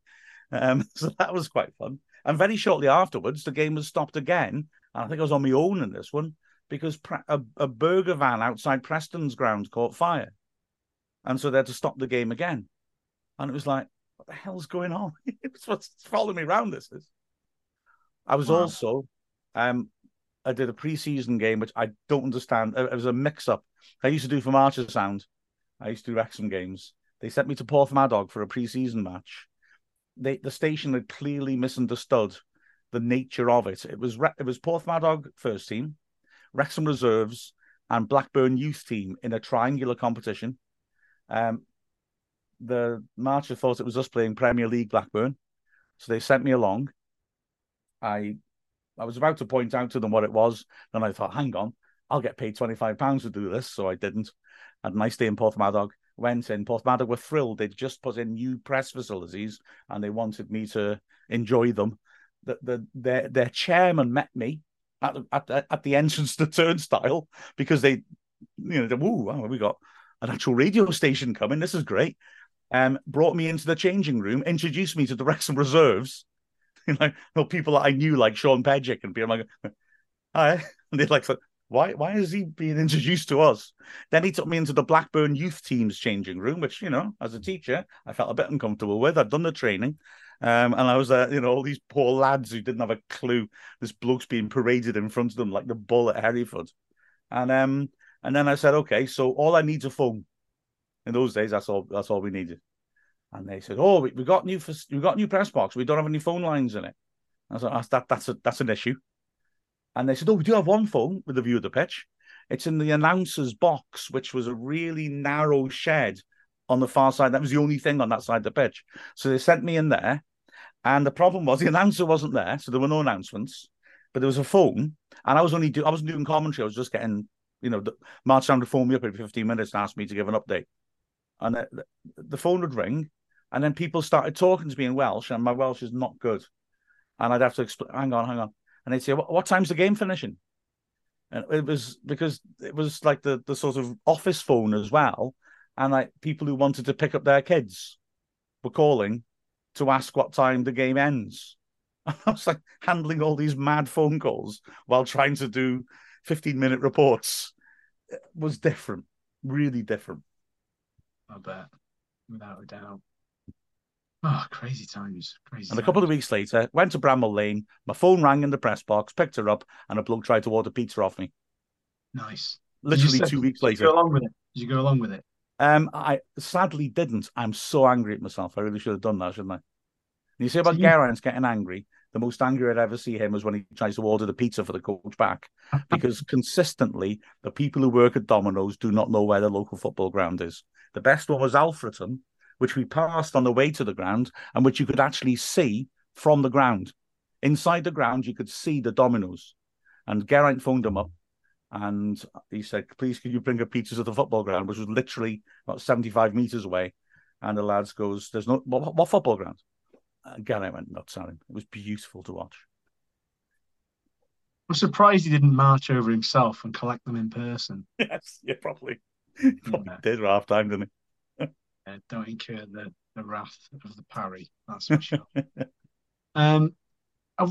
So that was quite fun. And very shortly afterwards, the game was stopped again. And I think I was on my own in this one, because a burger van outside Preston's ground caught fire. And so they had to stop the game again. And it was like, what the hell's going on? It's what's following me around, this is. I was also, I did a pre-season game, which I don't understand. It was a mix-up. I used to do for Marcher Sound. I used to do Wrexham games. They sent me to Porthmadog for a pre-season match. The station had clearly misunderstood the nature of it. It was Porthmadog first team, Wrexham reserves, and Blackburn youth team in a triangular competition. The Marcher thought it was us playing Premier League Blackburn, so they sent me along. I was about to point out to them what it was, then I thought, hang on, I'll get paid £25 to do this, so I didn't. Had a nice day in Porthmadog. Went in. Porthmadog were thrilled. They'd just put in new press facilities and they wanted me to enjoy them. Their chairman met me at the entrance to the turnstile, because they, you know, wow, we got an actual radio station coming. This is great. Brought me into the changing room, introduced me to the Wrexham reserves. You know, people that I knew, like Sean Pedgick, and being like, hi. And they'd like, why is he being introduced to us? Then he took me into the Blackburn youth team's changing room, which, you know, as a teacher, I felt a bit uncomfortable with. I'd done the training. And I was there, you know, all these poor lads who didn't have a clue. This bloke's being paraded in front of them like the bull at Hereford. And then I said, okay, so all I need is a phone. In those days, that's all we needed. And they said, oh, we got new press box. We don't have any phone lines in it. I was like, that's an issue. And they said, oh, we do have one phone with a view of the pitch. It's in the announcer's box, which was a really narrow shed on the far side. That was the only thing on that side of the pitch. So they sent me in there. And the problem was the announcer wasn't there, so there were no announcements. But there was a phone. And I wasn't doing commentary. I was just getting, you know, March Sound would phone me up every 15 minutes and asked me to give an update. And the phone would ring. And then people started talking to me in Welsh. And my Welsh is not good. And I'd have to explain, hang on. and they'd say, what time's the game finishing? And it was because it was like the sort of office phone as well. And like people who wanted to pick up their kids were calling to ask what time the game ends. I was like handling all these mad phone calls while trying to do 15-minute reports. It was different, really different. I bet, without a doubt. Oh, crazy times. Crazy. And a couple of weeks later, went to Bramall Lane. My phone rang in the press box, picked her up, and a bloke tried to order pizza off me. Nice. Literally 2 weeks later. Did you go along with it? I sadly didn't. I'm so angry at myself. I really should have done that, shouldn't I? And you say about Geraint getting angry. The most angry I'd ever see him was when he tries to order the pizza for the coach back, because consistently the people who work at Domino's do not know where the local football ground is. The best one was Alfreton, which we passed on the way to the ground and which you could actually see from the ground. Inside the ground, you could see the Dominoes. And Geraint phoned him up and he said, please, could you bring a pizza to the football ground, which was literally about 75 metres away. And the lads goes, there's no, what football ground? And Geraint went nuts at him. It was beautiful to watch. I'm surprised he didn't march over himself and collect them in person. Yes, yeah, probably. He probably did at half time, didn't he? Don't incur the wrath of the parry, that's for sure. Have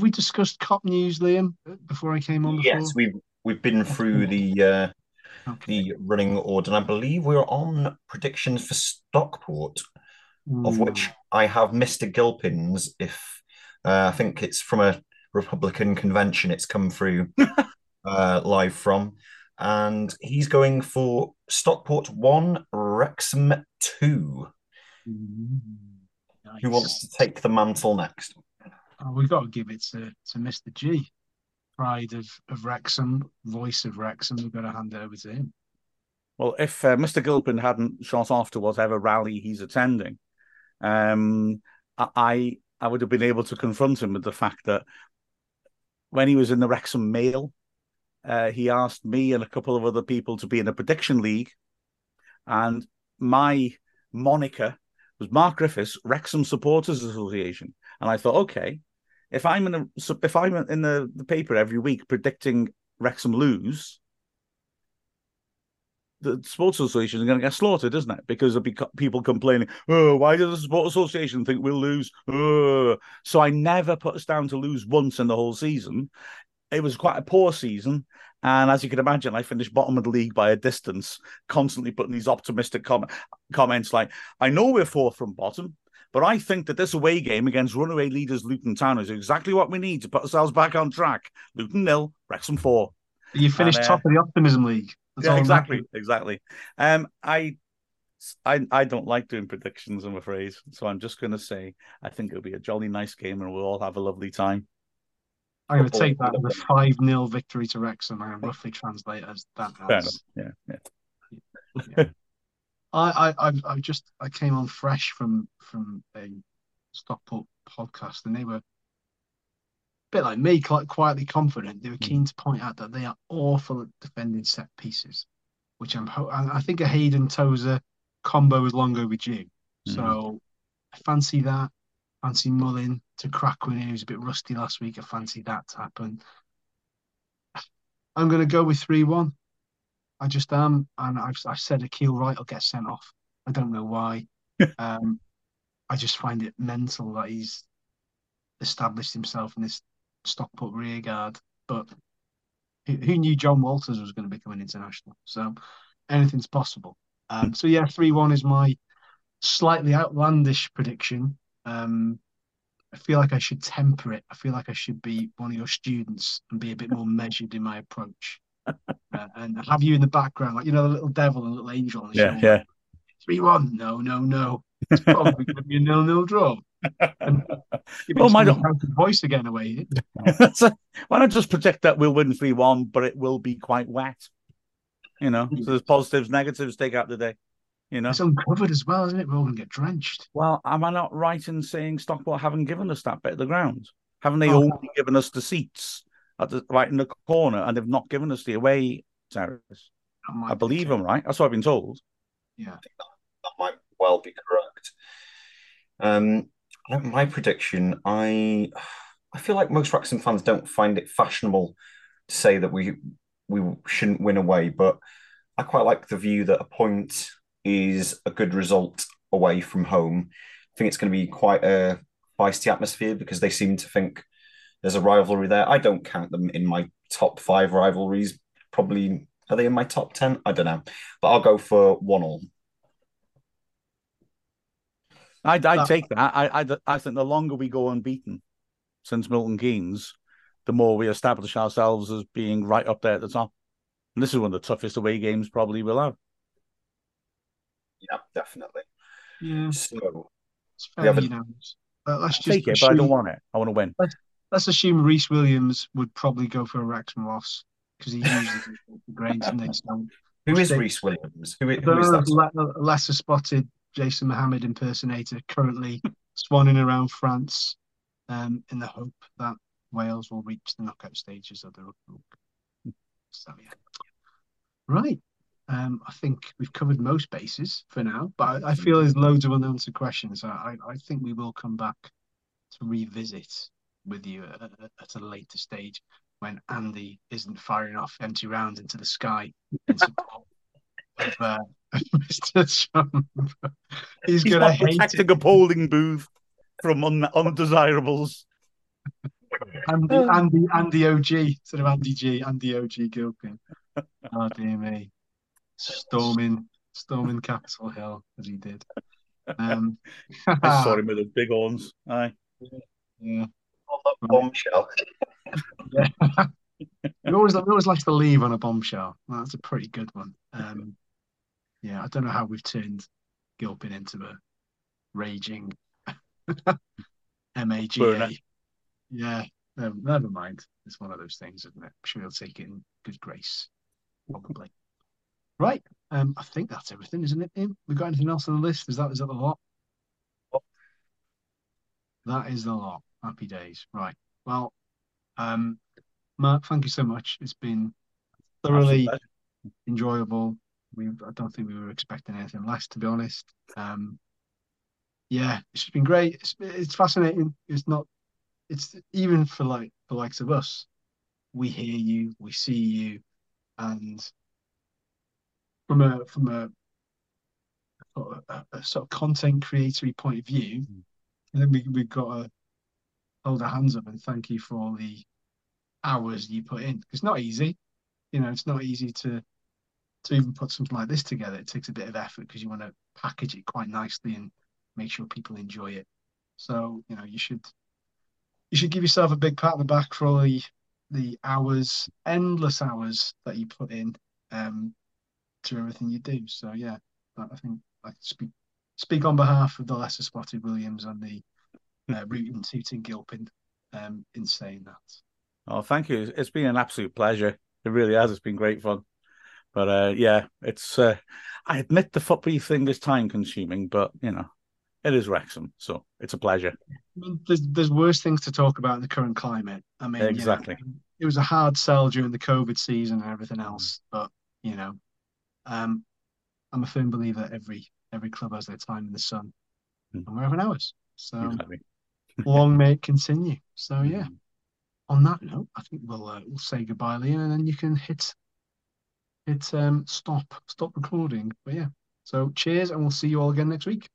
we discussed Cop news, Liam, before I came on? Yes, we've been through the running order, and I believe we're on predictions for Stockport, of which I have Mr. Gilpin's. If I think it's from a Republican convention, it's come through live from. And he's going for Stockport 1, Wrexham 2. Nice. Who wants to take the mantle next? Oh, we've got to give it to Mr. G. Pride of Wrexham, voice of Wrexham. We've got to hand it over to him. Well, if Mr. Gilpin hadn't shot off to whatever rally he's attending, I would have been able to confront him with the fact that when he was in the Wrexham Mail, he asked me and a couple of other people to be in a prediction league, and my moniker was Mark Griffiths, Wrexham Supporters Association. And I thought, okay, if I'm in the paper every week predicting Wrexham lose, the Sports Association is going to get slaughtered, isn't it? Because there'll be people complaining, oh, why does the Sports Association think we'll lose? Oh. So I never put us down to lose once in the whole season. It was quite a poor season, and as you can imagine, I finished bottom of the league by a distance, constantly putting these optimistic comments like, I know we're fourth from bottom, but I think that this away game against runaway leaders Luton Town is exactly what we need to put ourselves back on track. Luton 0, Wrexham 4. You finished top of the Optimism League. That's yeah, exactly. I don't like doing predictions, I'm afraid, so I'm just going to say I think it'll be a jolly nice game and we'll all have a lovely time. I'm going to take that as a 5-0 victory to Wrexham. I roughly translate as that. Fair enough. I came on fresh from a Stockport podcast, and they were a bit like me, quietly confident. They were keen to point out that they are awful at defending set pieces, which I think a Hayden Tozer combo is long overdue. So I fancy that. Fancy Mullin to crack when he was a bit rusty last week. I fancy that to happen. I'm going to go with 3-1. I just am. And I've said Akeel Wright will get sent off. I don't know why. I just find it mental that he's established himself in this Stockport rearguard. But who knew John Walters was going to become an international? So anything's possible. So yeah, 3-1 is my slightly outlandish prediction. I feel like I should temper it. I feel like I should be one of your students and be a bit more measured in my approach, and have you in the background, like, you know, the little devil and little angel on the show. 3-1. No. It's probably going to be a 0-0 draw. Oh my God! Voice again away. Why not just project that we'll win 3-1, but it will be quite wet. You know, so there's positives, negatives. Take out the day. You know, it's uncovered as well, isn't it? We're all going to get drenched. Well, am I not right in saying Stockport haven't given us that bit of the ground? Haven't they only given us the seats at the right in the corner, and they've not given us the away terrace? I believe I'm right. That's what I've been told. Yeah, I think that might well be correct. My prediction, I I feel like most Wrexham fans don't find it fashionable to say that we shouldn't win away, but I quite like the view that a point is a good result away from home. I think it's going to be quite a feisty atmosphere because they seem to think there's a rivalry there. I don't count them in my top 5 rivalries. Probably, are they in my top 10? I don't know. But I'll go for 1-1. I'd take that. I think the longer we go unbeaten since Milton Keynes, the more we establish ourselves as being right up there at the top. And this is one of the toughest away games probably we'll have. Yeah, definitely. Yeah. So, let's just take it, but I don't want it. I want to win. Let's assume Reece Williams would probably go for a Wrexham loss because he usually grains and they don't. Who is Reece Williams? Who is that? Lesser spotted Jason Mohammed impersonator currently swanning around France in the hope that Wales will reach the knockout stages of the Rugby League. So, yeah. Right. I think we've covered most bases for now, but I feel there's loads of unanswered questions. I think we will come back to revisit with you at a later stage when Andy isn't firing off empty rounds into the sky in support of Mr. Trump. He's going to hate protecting a polling booth from undesirables. Andy OG, sort of Andy G, Andy OG Gilpin. Oh, dear me. Storming Capitol Hill as he did. I saw him with his big horns. Aye. Yeah. On that bombshell. Yeah. we always like to leave on a bombshell. Well, that's a pretty good one. Yeah, I don't know how we've turned Gilpin into a raging MAGA. Yeah, never mind. It's one of those things, isn't it? I'm sure he'll take it in good grace, probably. Right. I think that's everything, isn't it, Ian? We've got anything else on the list? Is that the lot? That is the lot. Happy days. Right. Well, Mark, thank you so much. It's been thoroughly enjoyable. I don't think we were expecting anything less, to be honest. Yeah, it's been great. It's fascinating. It's even for likes of us. We hear you, we see you, and From a sort of content creatory point of view, I think we've got to hold our hands up and thank you for all the hours you put in. It's not easy, It's not easy to even put something like this together. It takes a bit of effort because you want to package it quite nicely and make sure people enjoy it. So you should give yourself a big pat on the back for all the hours, endless hours that you put in. To everything you do. So yeah, I think I speak on behalf of the lesser spotted Williams and the rootin' tootin' Gilpin in saying that. Oh, thank you. It's been an absolute pleasure. It really has. It's been great fun. But yeah, it's I admit the football thing is time consuming, but it is Wrexham, so it's a pleasure. I mean, there's worse things to talk about in the current climate. I mean, exactly. It was a hard sell during the COVID season and everything else, but I'm a firm believer that every club has their time in the sun, and we're having ours. So exactly. Long may it continue. So yeah, on that note, I think we'll say goodbye, Liam, and then you can hit stop recording. But yeah, so cheers, and we'll see you all again next week.